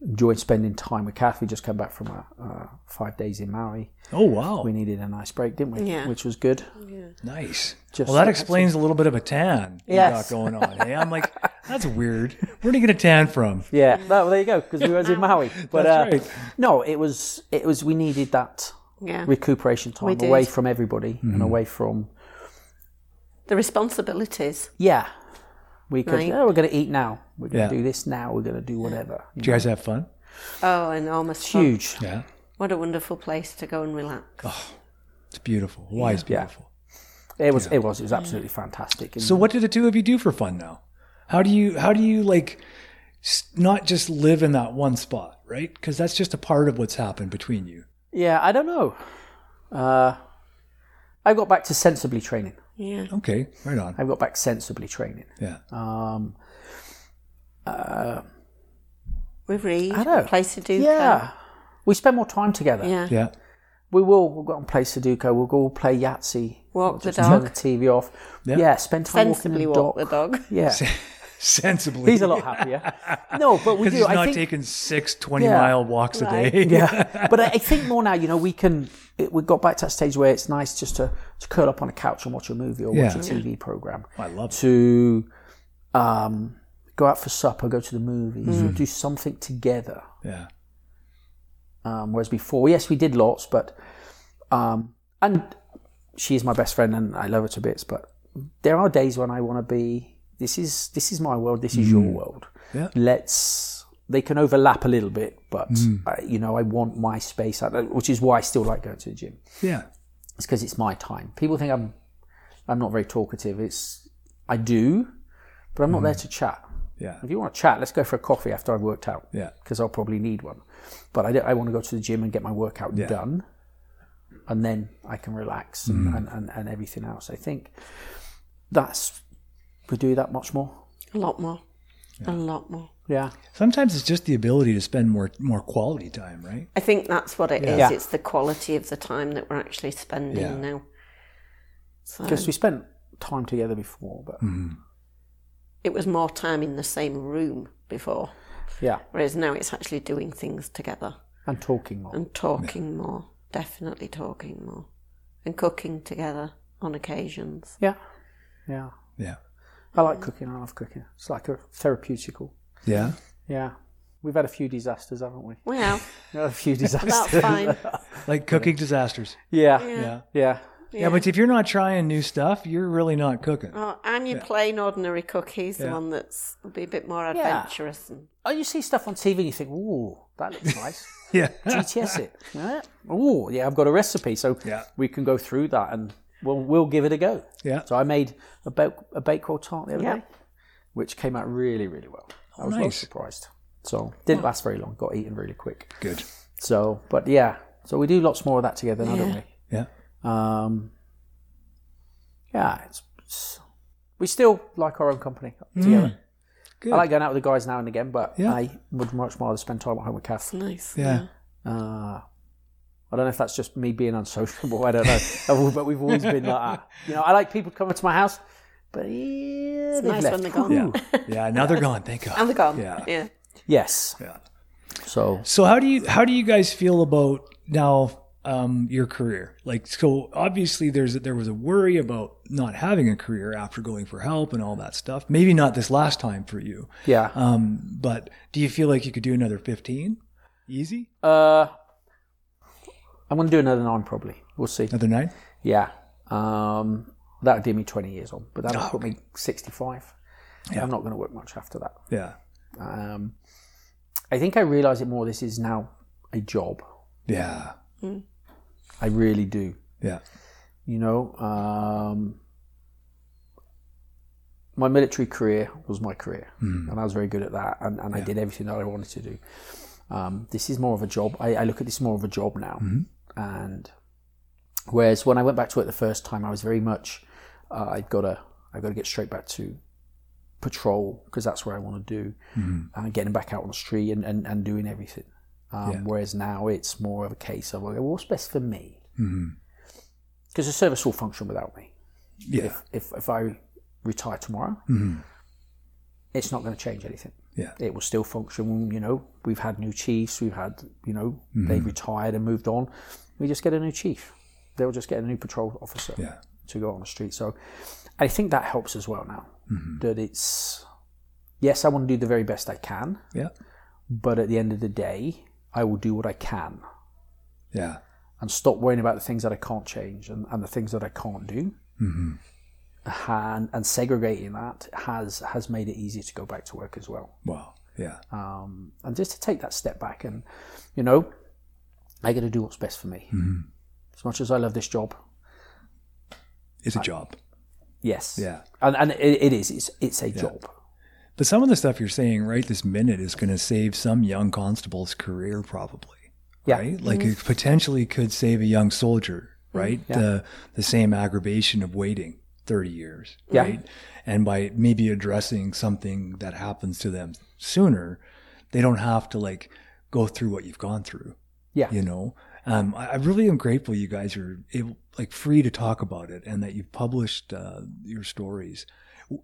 enjoying spending time with Kath. We just come back from a, uh, five days in Maui. Oh, wow. We needed a nice break, didn't we? Yeah. Which was good. Yeah. Nice. Just well, that so explains a little bit of a tan yes. you got going on. Hey? I'm like, that's weird. Where do you get a tan from? Yeah. No, well, there you go, because we were in Maui. But that's uh, right. No, it was, it was, we needed that yeah. recuperation time away from everybody mm-hmm. and away from the responsibilities. Yeah. We could, right. oh, we're going to eat now. We're going to yeah. do this now. We're going to do whatever. Did you guys have fun? Oh, enormous fun. Huge. Yeah. What a wonderful place to go and relax. Oh, it's beautiful. Hawaii is yeah. beautiful. Yeah. It was, yeah. it was, it was absolutely yeah. fantastic. So what do the two of you do for fun now? How do you, how do you like not just live in that one spot, right? Because that's just a part of what's happened between you. Yeah, I don't know. Uh, I got back to sensibly training. Yeah. Okay, right on. I've got back sensibly training. Yeah. Um, uh, we read, I know. Play Sudoku. Yeah. We spend more time together. Yeah. Yeah. We will. We'll go and play Sudoku. We'll go play Yahtzee. Walk the dog. Turn the T V off. Yeah. yeah spend time Sensibly walking the dog. Walk the dog. Yeah. Sensibly. He's a lot happier. No, but we do. He's I not think, taking six twenty-mile yeah, walks right. a day. Yeah. But I, I think more now, you know, we can, it, we got back to that stage where it's nice just to, to curl up on a couch and watch a movie or yeah. watch a T V program. Oh, I love to, it. To um, go out for supper, go to the movies, mm. or do something together. Yeah. Um, whereas before, yes, we did lots, but, um, and she is my best friend and I love her to bits, but there are days when I want to be, This is this is my world. This is mm. your world. Yeah. Let's. They can overlap a little bit, but mm. I, you know, I want my space, which is why I still like going to the gym. Yeah, it's because it's my time. People think I'm I'm not very talkative. It's I do, but I'm not mm. there to chat. Yeah. If you want to chat, let's go for a coffee after I've worked out. Yeah. Because I'll probably need one. But I, I want to go to the gym and get my workout yeah. done, and then I can relax mm. and, and, and, and everything else. I think that's. We do that much more. A lot more. Yeah. A lot more. Yeah. Sometimes it's just the ability to spend more more quality time, right? I think that's what it yeah. is. Yeah. It's the quality of the time that we're actually spending yeah. now. Because so. we spent time together before, but mm. it was more time in the same room before. Yeah. Whereas now it's actually doing things together. And talking more. And talking yeah. more. Definitely talking more. And cooking together on occasions. Yeah. Yeah. Yeah. I like cooking. I love cooking. It's like a therapeutical. Yeah. Yeah. We've had a few disasters, haven't we? We have. We've had a few disasters. That's fine. Like cooking disasters. Yeah. Yeah. Yeah. Yeah. Yeah. Yeah, but if you're not trying new stuff, you're really not cooking. Oh, I'm your yeah. plain ordinary cook. He's yeah. the one that's will be a bit more adventurous. Yeah. And... Oh, you see stuff on T V and you think, ooh, that looks nice. yeah. G T S it. Yeah. Ooh, yeah, I've got a recipe. So yeah. we can go through that and... Well, we'll give it a go. Yeah. So I made a, bake, a Bakewell tart the other yeah. day, which came out really, really well. I was nice. Well surprised. So didn't yeah. last very long. Got eaten really quick. Good. So, but yeah. So we do lots more of that together now, yeah. don't we? Yeah. Um, yeah. It's, it's, we still like our own company together. Mm. Good. I like going out with the guys now and again, but yeah. I would much rather spend time at home with Kath. Nice. Yeah. yeah. Uh, I don't know if that's just me being unsociable. I don't know. But we've always been like that. You know, I like people coming to my house, but yeah, it's nice left. When they're gone. Yeah. yeah, now they're gone. Thank God. Now they're gone. Yeah. yeah. Yes. Yeah. So. So how do you how do you guys feel about now um, your career? Like, so obviously there's there was a worry about not having a career after going for help and all that stuff. Maybe not this last time for you. Yeah. Um, but do you feel like you could do another fifteen? Easy. Uh. I'm going to do another nine probably. We'll see. Another nine? Yeah. Um, that would do me twenty years on, but that would oh, put okay. me sixty-five. Yeah. I'm not going to work much after that. Yeah. Um, I think I realise it more. This is now a job. Yeah. Mm. I really do. Yeah. You know, um, my military career was my career, mm. and I was very good at that, and, and yeah. I did everything that I wanted to do. Um, this is more of a job. I, I look at this more of a job now. Mm-hmm. And whereas when I went back to it the first time, I was very much, uh, I've got to, I've got to get straight back to patrol because that's where I want to do. Mm-hmm. And getting back out on the street and, and, and doing everything. Um, yeah. Whereas now it's more of a case of, well, what's best for me? Because mm-hmm. the service will function without me. Yeah. If, if, if I retire tomorrow, mm-hmm. it's not going to change anything. Yeah. It will still function. You know, we've had new chiefs. We've had, you know, mm-hmm. they've retired and moved on. We just get a new chief. They'll just get a new patrol officer yeah. to go on the street. So I think that helps as well now. Mm-hmm. That it's, yes, I want to do the very best I can. Yeah. But at the end of the day, I will do what I can. Yeah. And stop worrying about the things that I can't change and, and the things that I can't do. Mm-hmm. And, and segregating that has has made it easier to go back to work as well. Wow, yeah. Um, and just to take that step back and, you know, I got to do what's best for me. Mm-hmm. As much as I love this job. It's a I, job. Yes. Yeah. And and it, it is. It's, it's a yeah. job. But some of the stuff you're saying right this minute is going to save some young constable's career probably. Yeah. Right? Like mm-hmm. it potentially could save a young soldier, right? Yeah. The The same aggravation of waiting. thirty years, yeah. right? And by maybe addressing something that happens to them sooner, they don't have to like go through what you've gone through. Yeah. You know, um, I, I really am grateful you guys are able, like free to talk about it and that you've published uh, your stories.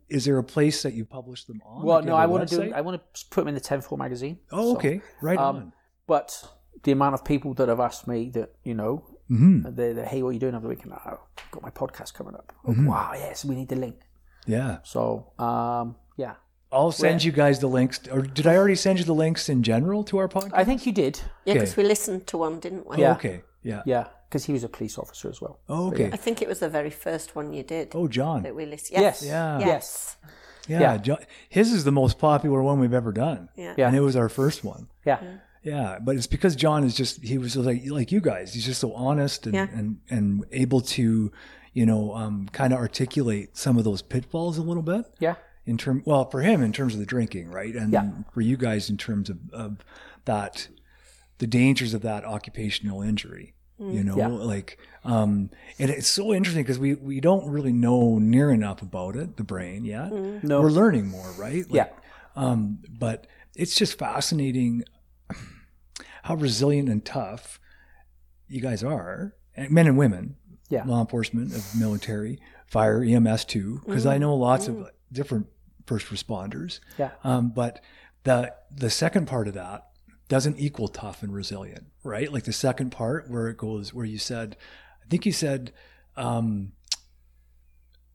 Is there a place that you publish them on? Well, like no, I want to do, I want to put them in the ten four magazine. Oh, so, okay. Right um, on. But the amount of people that have asked me that, you know, mm-hmm. They're, they're, hey, what are you doing over the weekend? Oh, I've got my podcast coming up. Oh, mm-hmm. Wow, yes, we need the link. Yeah. So, um, yeah. I'll send yeah. you guys the links. Or did I already send you the links in general to our podcast? I think you did. Yeah, because okay. we listened to one, didn't we? Yeah. Oh, okay. Yeah. Yeah, because he was a police officer as well. Oh, okay. Yeah. I think it was the very first one you did. Oh, John. That we listed. Yes. yes. Yeah. Yes. Yeah. yeah. John, his is the most popular one we've ever done. Yeah. yeah. And it was our first one. Yeah. yeah. Yeah, but it's because John is just, he was like like you guys, he's just so honest and, yeah. and, and able to, you know, um, kind of articulate some of those pitfalls a little bit. Yeah. In term, well, for him, in terms of the drinking, right? And yeah. for you guys, in terms of, of that, the dangers of that occupational injury, mm. you know, yeah. like, um, and it's so interesting because we, we don't really know near enough about it, the brain yet. Mm. No. We're learning more, right? Like, yeah. Um, but it's just fascinating how resilient and tough you guys are, and men and women, yeah. law enforcement, of military, fire, E M S too, because mm. I know lots mm. of different first responders. Yeah. Um, but the the second part of that doesn't equal tough and resilient, right? Like the second part where it goes, where you said, I think you said, um,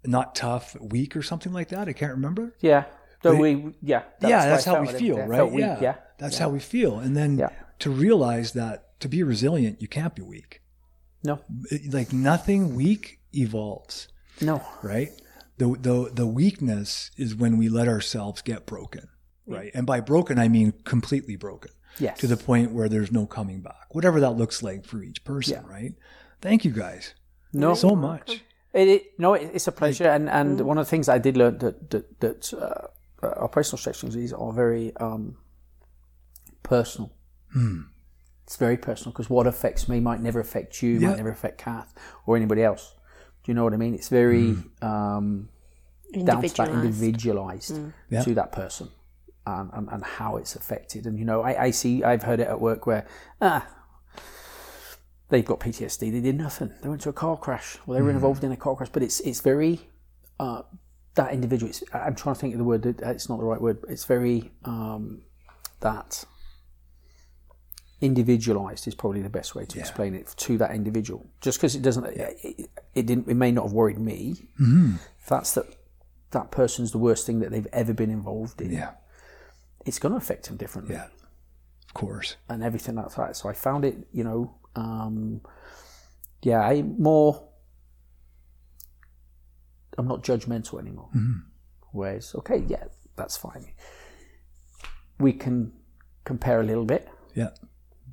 not tough, weak or something like that. I can't remember. Yeah. So but we, yeah. That yeah, that's how we feel, it, right? Weak, yeah. yeah. That's yeah. how we feel. And then yeah. to realize that to be resilient, you can't be weak. No. Like nothing weak evolves. No. Right? The the the weakness is when we let ourselves get broken, right? Mm. And by broken, I mean completely broken. Yes. To the point where there's no coming back, whatever that looks like for each person, yeah. right? Thank you guys. No. So much. It, it, no, it, it's a pleasure. Like, and and mm. one of the things I did learn that, that, that uh, our personal strategies are very um, personal. Mm. It's very personal because what affects me might never affect you, yep. might never affect Kath or anybody else. Do you know what I mean? It's very mm. um, down to that individualized mm. yeah. to that person. and, and, and how it's affected. And, you know, I, I see, I've heard it at work where, ah, they've got P T S D, they did nothing. They went to a car crash. Well, they were mm. involved in a car crash, but it's it's very, uh, that individual, it's, I'm trying to think of the word, it's not the right word, but it's very, um, that individualized is probably the best way to yeah. explain it to that individual. Just because it doesn't, yeah. it, it didn't, it may not have worried me. Mm-hmm. That's the, that person's the worst thing that they've ever been involved in. Yeah. It's going to affect them differently. Yeah, of course. And everything like that. So I found it, you know, um, yeah, I more, I'm not judgmental anymore. Mm-hmm. Whereas, okay, yeah, that's fine. We can compare a little bit. Yeah.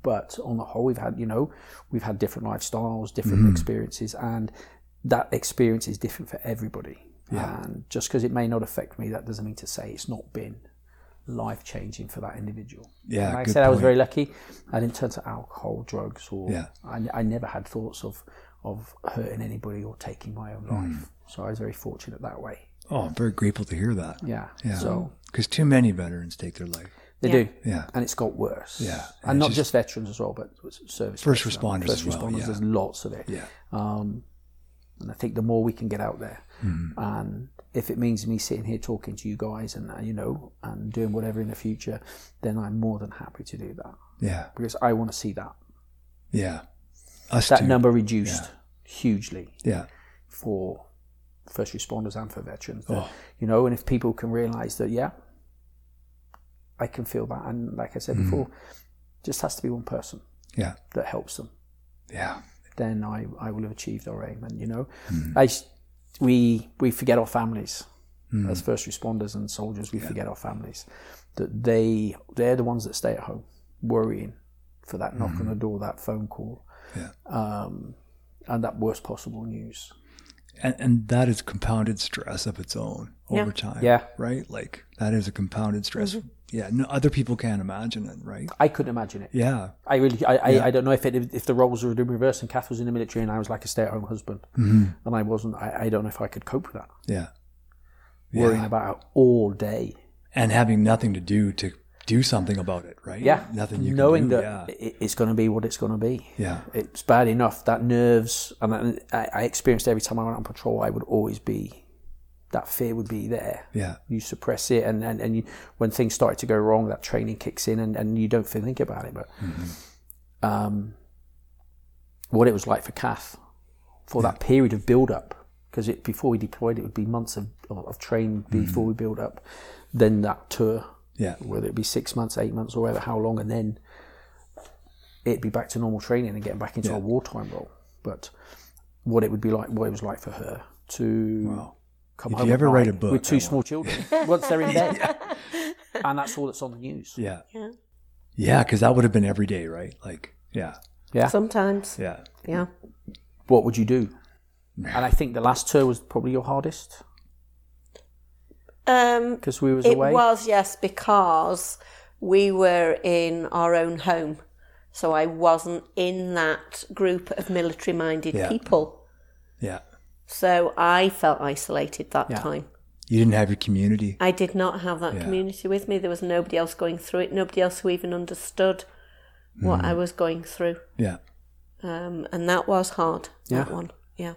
But on the whole, we've had, you know, we've had different lifestyles, different mm-hmm. experiences, and that experience is different for everybody. Yeah. And just because it may not affect me, that doesn't mean to say it's not been life-changing for that individual. Yeah, and like I said, point. I was very lucky. I didn't turn to alcohol, drugs, or yeah. I, I never had thoughts of, of hurting anybody or taking my own life. Mm. So I was very fortunate that way. Oh, I'm very grateful to hear that. Yeah. Yeah. So, because too many veterans take their life. They yeah. do. Yeah. And it's got worse. Yeah. And, and not just, just veterans as well, but service first responders first as well. First responders, yeah. There's lots of it. Yeah. Um, and I think the more we can get out there, mm. and if it means me sitting here talking to you guys and, you know, and doing whatever in the future, then I'm more than happy to do that. Yeah. Because I want to see that. Yeah. Us that too. Number reduced yeah. hugely. Yeah. For first responders and for veterans. That, oh. You know, and if people can realize that, yeah, I can feel that. And like I said mm. before, just has to be one person yeah. that helps them. Yeah. Then I, I will have achieved our aim. And, you know, mm. I, we we forget our families. Mm. As first responders and soldiers, we yeah. forget our families. That they, they're the ones that stay at home, worrying for that knock mm. on the door, that phone call, yeah. um, and that worst possible news. And, and that is compounded stress of its own over yeah. time, yeah. right? Like, that is a compounded stress. Mm-hmm. Yeah, no, other people can't imagine it, right? I couldn't imagine it. Yeah. I really, I, yeah. I, I don't know if it, if the roles were in reverse and Kath was in the military and I was like a stay-at-home husband mm-hmm. and I wasn't, I, I don't know if I could cope with that. Yeah. Worrying yeah. about it all day. And having nothing to do to do something about it, right? Yeah. Nothing you Knowing can do. Knowing that yeah. it's going to be what it's going to be. Yeah. It's bad enough, that nerves, and I, I experienced every time I went on patrol, I would always be... that fear would be there. Yeah. You suppress it, and, and, and you, when things start to go wrong, that training kicks in, and, and you don't think about it. But mm-hmm. um, what it was like for Kath, for yeah. that period of build-up, because it, before we deployed, it would be months of, of, of training mm-hmm. before we build up, then that tour, yeah. whether it be six months, eight months, or whatever, how long, and then it'd be back to normal training and getting back into yeah. a wartime role. But what it would be like, what it was like for her to... Wow. Come if you ever write a book with two small children once they're in bed yeah. and that's all that's on the news yeah yeah yeah because that would have been every day, right? Like yeah yeah sometimes yeah yeah what would you do? And I think the last tour was probably your hardest um because we was it away. Was yes because we were in our own home, so I wasn't in that group of military minded yeah. people yeah so I felt isolated that yeah. time. You didn't have your community. I did not have that yeah. community with me. There was nobody else going through it, nobody else who even understood mm. what I was going through. Yeah. Um, and that was hard, yeah. that one. Yeah.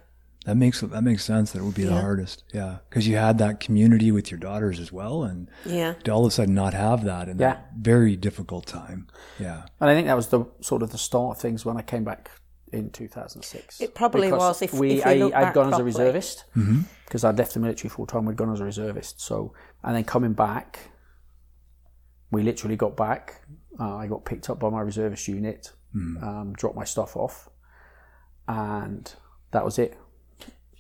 That makes that makes sense that it would be yeah. the hardest. Yeah. Because you had that community with your daughters as well, and yeah. to all of a sudden not have that in yeah. that very difficult time. Yeah. And I think that was the sort of the start of things when I came back in two thousand six. It probably because was if we, if we look I, I'd back gone properly. As a reservist because mm-hmm. I'd left the military full time. We'd gone as a reservist, so and then coming back, we literally got back. Uh, I got picked up by my reservist unit, mm. um, dropped my stuff off, and that was it.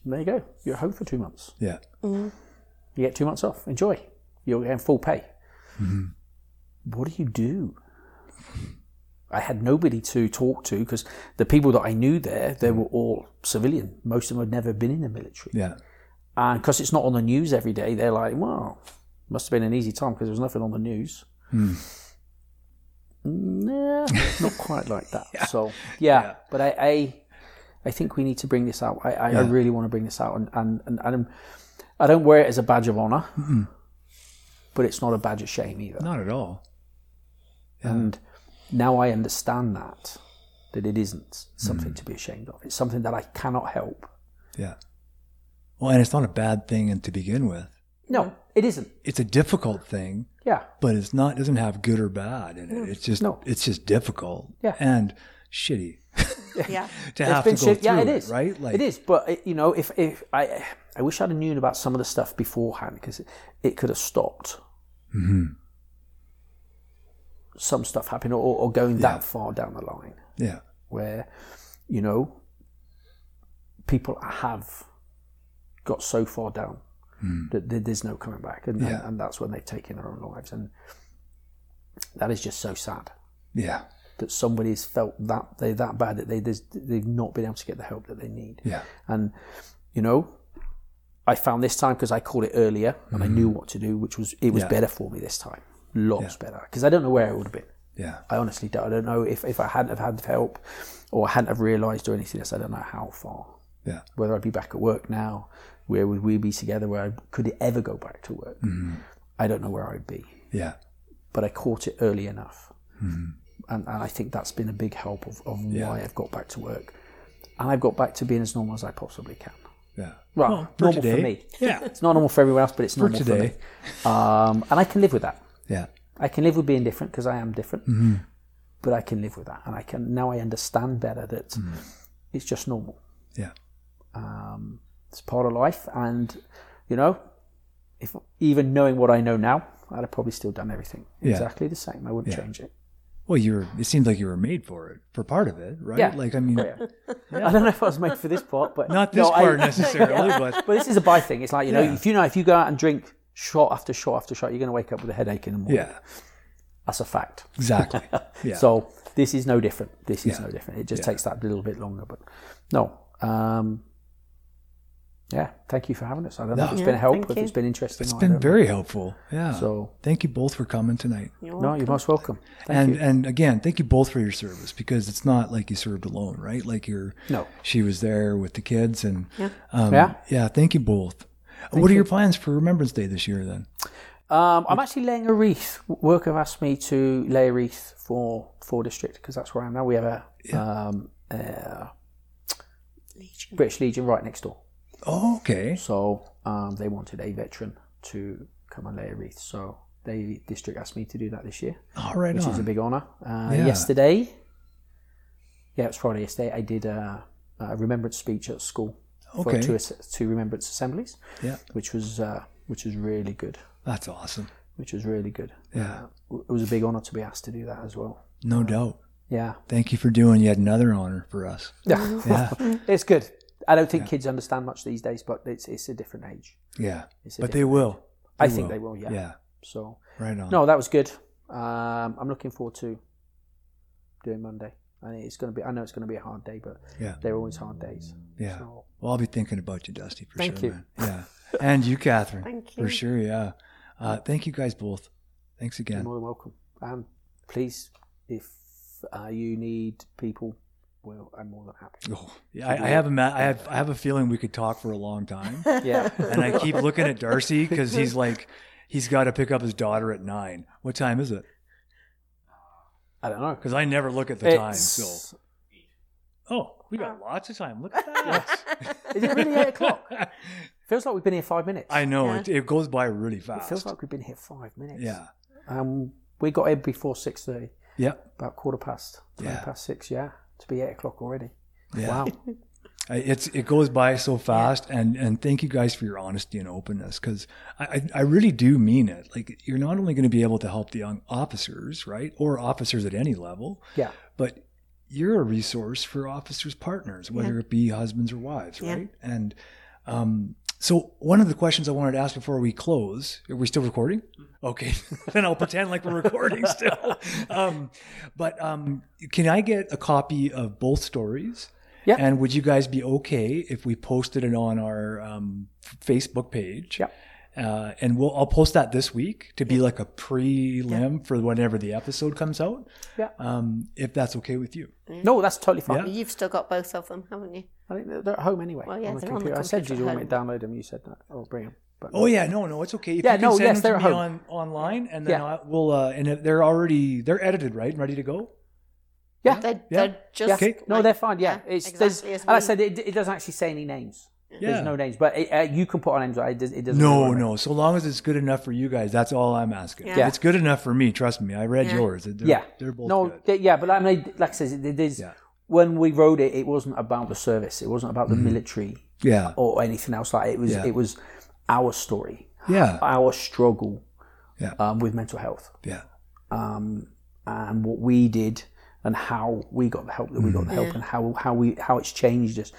And there you go. You're home for two months. Yeah, mm-hmm. you get two months off. Enjoy. You're getting full pay. Mm-hmm. What do you do? I had nobody to talk to because the people that I knew there, they were all civilian. Most of them had never been in the military. Yeah. And because it's not on the news every day, they're like, wow, must have been an easy time because there was nothing on the news. Mm. Nah, not quite like that. yeah. So, yeah. yeah. But I, I I think we need to bring this out. I, I, yeah. I really want to bring this out. And, and, and, and I don't wear it as a badge of honor. Mm-hmm. but it's not a badge of shame either. Not at all. Yeah. And now I understand that, that it isn't something mm. to be ashamed of. It's something that I cannot help. Yeah. Well, and it's not a bad thing and to begin with. No, it isn't. It's a difficult thing. Yeah. But it's not, doesn't have good or bad in it. It's just, no. it's just difficult. Yeah. And shitty. Yeah. to have it's to go shit. through yeah, it, is. it, right? Like, it is. But, it, you know, if, if I I wish I'd have known about some of the stuff beforehand, because it, it could have stopped. Mm-hmm. Some stuff happening, or, or going yeah. that far down the line. Yeah. Where, you know, people have got so far down mm. that there's no coming back. And, yeah. and that's when they've taken their own lives. And that is just so sad. Yeah. That somebody's felt that they're that bad that they, they've not been able to get the help that they need. Yeah. And, you know, I found this time, because I called it earlier and mm-hmm. I knew what to do, which was, it was yeah. better for me this time. Lots yeah. better. Because I don't know where it would have been. Yeah. I honestly don't. I don't know if, if I hadn't have had help, or I hadn't have realised or anything else, I don't know how far. Yeah. Whether I'd be back at work now, where would we be together, where I could ever go back to work. Mm-hmm. I don't know where I'd be. Yeah. But I caught it early enough. Mm-hmm. And, and I think that's been a big help of, of yeah. why I've got back to work. And I've got back to being as normal as I possibly can. Yeah. Well, well for normal today. for me. Yeah. It's not normal for everyone else, but it's normal for, today. for me. Um, and I can live with that. Yeah. I can live with being different, because I am different, mm-hmm. but I can live with that. And I can, now I understand better that mm. it's just normal. Yeah. Um, it's part of life. And, you know, if even knowing what I know now, I'd have probably still done everything yeah. exactly the same. I wouldn't yeah. change it. Well, you were, it seems like you were made for it, for part of it, right? Yeah. Like, I mean, yeah. Yeah. I don't know if I was made for this part, but not this no, part I, necessarily, yeah. but. But this is a by thing. It's like, you know, yeah. if you know, if you go out and drink shot after shot after shot, you're going to wake up with a headache in the morning. Yeah. That's a fact. Exactly. Yeah. So this is no different. This is yeah. no different. It just yeah. takes that little bit longer, but no. Um, yeah. Thank you for having us. I don't no. know if it's yeah, been helpful, if it's been interesting. It's been very know. helpful. Yeah. So thank you both for coming tonight. You're no, you're most welcome. Thank and you. and again, thank you both for your service, because it's not like you served alone, right? Like you're, no, she was there with the kids and, yeah. Um, yeah. yeah. Thank you both. Thank what are you. your plans for Remembrance Day this year then? Um, I'm actually laying a wreath. Work have asked me to lay a wreath for, for District, because that's where I am now. We have a, yeah. um, a Legion. British Legion right next door. Oh, okay. So um, they wanted a veteran to come and lay a wreath. So the District asked me to do that this year. Oh, right Which on. is a big honour. Uh, yeah. Yesterday, yeah, it was Friday yesterday, I did a, a remembrance speech at school. Okay. For two, two remembrance assemblies, yeah, which was uh, which was really good. That's awesome. Which was really good. Yeah, uh, it was a big honor to be asked to do that as well. No uh, doubt. Yeah. Thank you for doing yet another honor for us. Yeah, yeah. It's good. I don't think yeah. kids understand much these days, but it's it's a different age. Yeah, but they will. They I will. think they will. Yeah. Yeah. So. Right on. No, that was good. Um, I'm looking forward to doing Monday. And it's going to be, I know it's going to be a hard day, but yeah. they're always hard days. Yeah. So. Well, I'll be thinking about you, Dusty, for thank sure. Thank you. Man. Yeah. And you, Catherine. Thank you. For sure, yeah. Uh, thank you guys both. Thanks again. You're more than welcome. And please, if uh, you need people, well, I'm more than happy. Oh, yeah, I, I have a, I have, I have a feeling we could talk for a long time. Yeah. And I keep looking at Darcy because he's like, he's got to pick up his daughter at nine. What time is it? I don't know. Because I never look at the it's... time. So. Oh, we got oh. lots of time. Look at that. Is it really eight o'clock? Feels like we've been here five minutes. I know. Yeah. It, it goes by really fast. It feels like we've been here five minutes. Yeah. Um, we got here before six thirty. Yeah. About quarter past. Yeah. Past six, yeah. To be eight o'clock already. Yeah. Wow. It's It goes by so fast. Yeah. And, and thank you guys for your honesty and openness, because I, I, I really do mean it. Like, you're not only going to be able to help the young officers, right, or officers at any level, yeah, but you're a resource for officers' partners, whether yeah. it be husbands or wives, yeah. right? And um, so one of the questions I wanted to ask before we close, are we still recording? Okay, then I'll pretend like we're recording still. Um, but um, can I get a copy of both stories? Yep. And would you guys be okay if we posted it on our um, Facebook page? Yep. Uh, and we'll I'll post that this week to be like a prelim yep. for whenever the episode comes out. Yeah. Um, if that's okay with you. Mm. No, that's totally fine. Yeah. You've still got both of them, haven't you? I think they're at home anyway. Well, yeah, on they're the computer. on the computer. I said you wanted me to download them. You said that. I'll bring them. But oh yeah, no, no, it's okay. If yeah, you can no, send yes, them to me on, online, and then yeah. I, we'll uh, and they're already they're edited, right, and ready to go. Yeah, they're, yeah. they're just yeah. Okay. Like, no, they're fine. Yeah, yeah it's exactly as like I said, it, it doesn't actually say any names. Yeah. There's no names, but it, uh, you can put on names. Right? It, does, it doesn't. No, matter. no. So long as it's good enough for you guys, that's all I'm asking. Yeah. If it's good enough for me. Trust me, I read yeah. yours. They're, yeah, they're both no, good. They, yeah, but I mean, like I said, it is yeah. when we wrote it, it wasn't about the service. It wasn't about the mm. military. Yeah. Or anything else like it was. Yeah. It was our story. Yeah. Our struggle. Yeah. Um, with mental health. Yeah. Um, and what we did, and how we got the help that we mm. got the help, yeah. and how how we how it's changed us.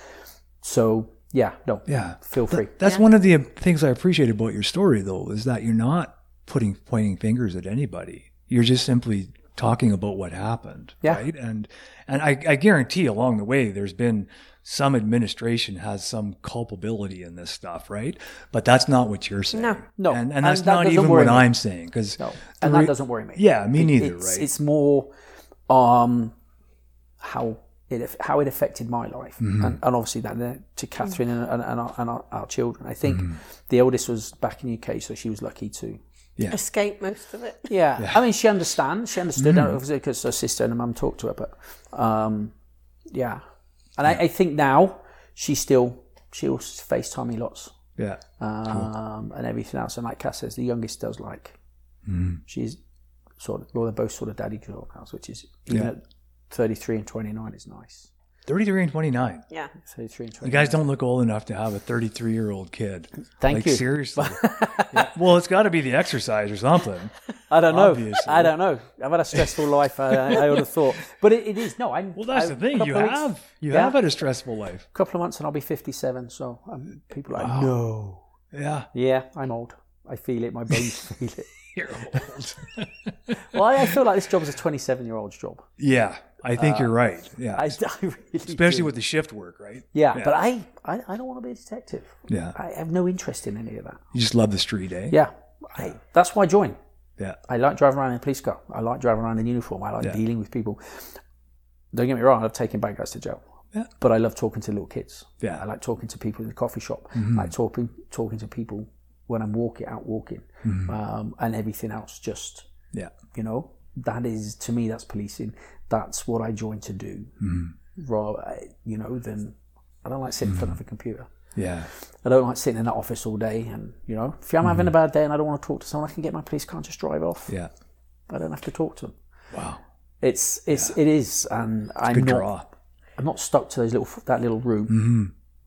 So. Yeah, no, yeah. feel free. Th- that's yeah. one of the things I appreciate about your story, though, is that you're not putting pointing fingers at anybody. You're just simply talking about what happened, yeah. right? And and I, I guarantee along the way there's been some administration has some culpability in this stuff, right? But that's not what you're saying. No, no. And, and that's and that not even what me. I'm saying. 'Cause no, and that re- doesn't worry me. Yeah, me it, neither, it's, right? It's more um, how... It, how it affected my life, mm-hmm. and, and obviously that uh, to Catherine and, and, and, our, and our, our children. I think mm-hmm. the eldest was back in U K, so she was lucky to yeah. escape most of it. Yeah. yeah, I mean, she understands. She understood mm-hmm. because her sister and her mum talked to her. But um, yeah, and yeah. I, I think now she still she will FaceTime me lots. Yeah, um, cool. and everything else. And like Kat says, the youngest does like mm-hmm. she's sort of well, they're both sort of daddy girl house, which is yeah. you know, thirty-three and twenty-nine is nice. thirty-three and twenty-nine? Yeah. thirty-three and twenty-nine. You guys don't look old enough to have a thirty-three-year-old kid. Thank like, you. Seriously. yeah. Well, it's got to be the exercise or something. I don't obviously. know. I don't know. I've had a stressful life, I, I would have thought. But it, it is. No, I'm... Well, that's I, the thing. You have. Weeks, you yeah. have had a stressful life. A couple of months and I'll be fifty-seven. So um, people are like, wow. no. Yeah. Yeah, I'm old. I feel it. My bones feel it. You're old. Well, I, I feel like this job is a twenty-seven-year-old's job. Yeah. I think uh, you're right. Yeah, I, I really especially do. With the shift work, right? Yeah, yeah. But I, I, I don't want to be a detective. Yeah, I have no interest in any of that. You just love the street, eh? Yeah, I, that's why I joined. Yeah, I like driving around in a police car. I like driving around in uniform. I like yeah. dealing with people. Don't get me wrong; I've taken bad guys to jail. Yeah, but I love talking to little kids. Yeah, I like talking to people in the coffee shop. Mm-hmm. I like talking talking to people when I'm walking out walking, mm-hmm. um, and everything else. Just yeah, you know, that is to me that's policing. That's what I joined to do, mm. rather, you know, than I don't like sitting mm. in front of a computer. Yeah. I don't like sitting in that office all day. And, you know, if I'm mm. having a bad day and I don't want to talk to someone, I can get my police car and just drive off. Yeah. I don't have to talk to them. Wow. It's, it's, yeah. it is. And it's I'm, good not, draw. I'm not stuck to those little, that little room. Mm-hmm.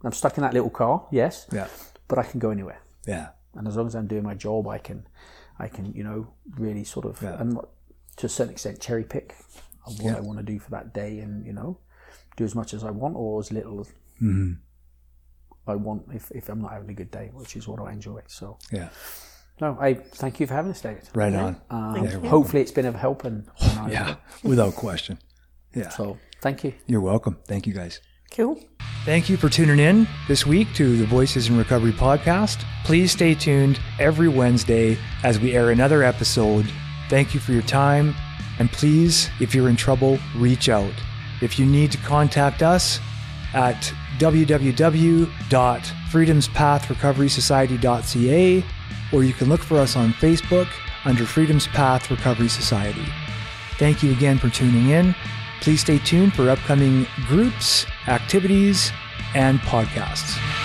I'm stuck in that little car. Yes. Yeah. But I can go anywhere. Yeah. And as long as I'm doing my job, I can, I can, you know, really sort of, yeah. and to a certain extent, cherry pick. What yeah. I want to do for that day, and you know, do as much as I want or as little as mm-hmm. I want if, if I'm not having a good day, which is what I enjoy. So yeah, no, I thank you for having us, David. Right yeah. on. Um, yeah, hopefully, welcome. It's been of help and oh, yeah, without question. Yeah. So thank you. You're welcome. Thank you, guys. Cool. Thank you for tuning in this week to the Voices in Recovery podcast. Please stay tuned every Wednesday as we air another episode. Thank you for your time. And please, if you're in trouble, reach out. If you need to contact us at w w w dot freedoms path recovery society dot c a, or you can look for us on Facebook under Freedom's Path Recovery Society. Thank you again for tuning in. Please stay tuned for upcoming groups, activities, and podcasts.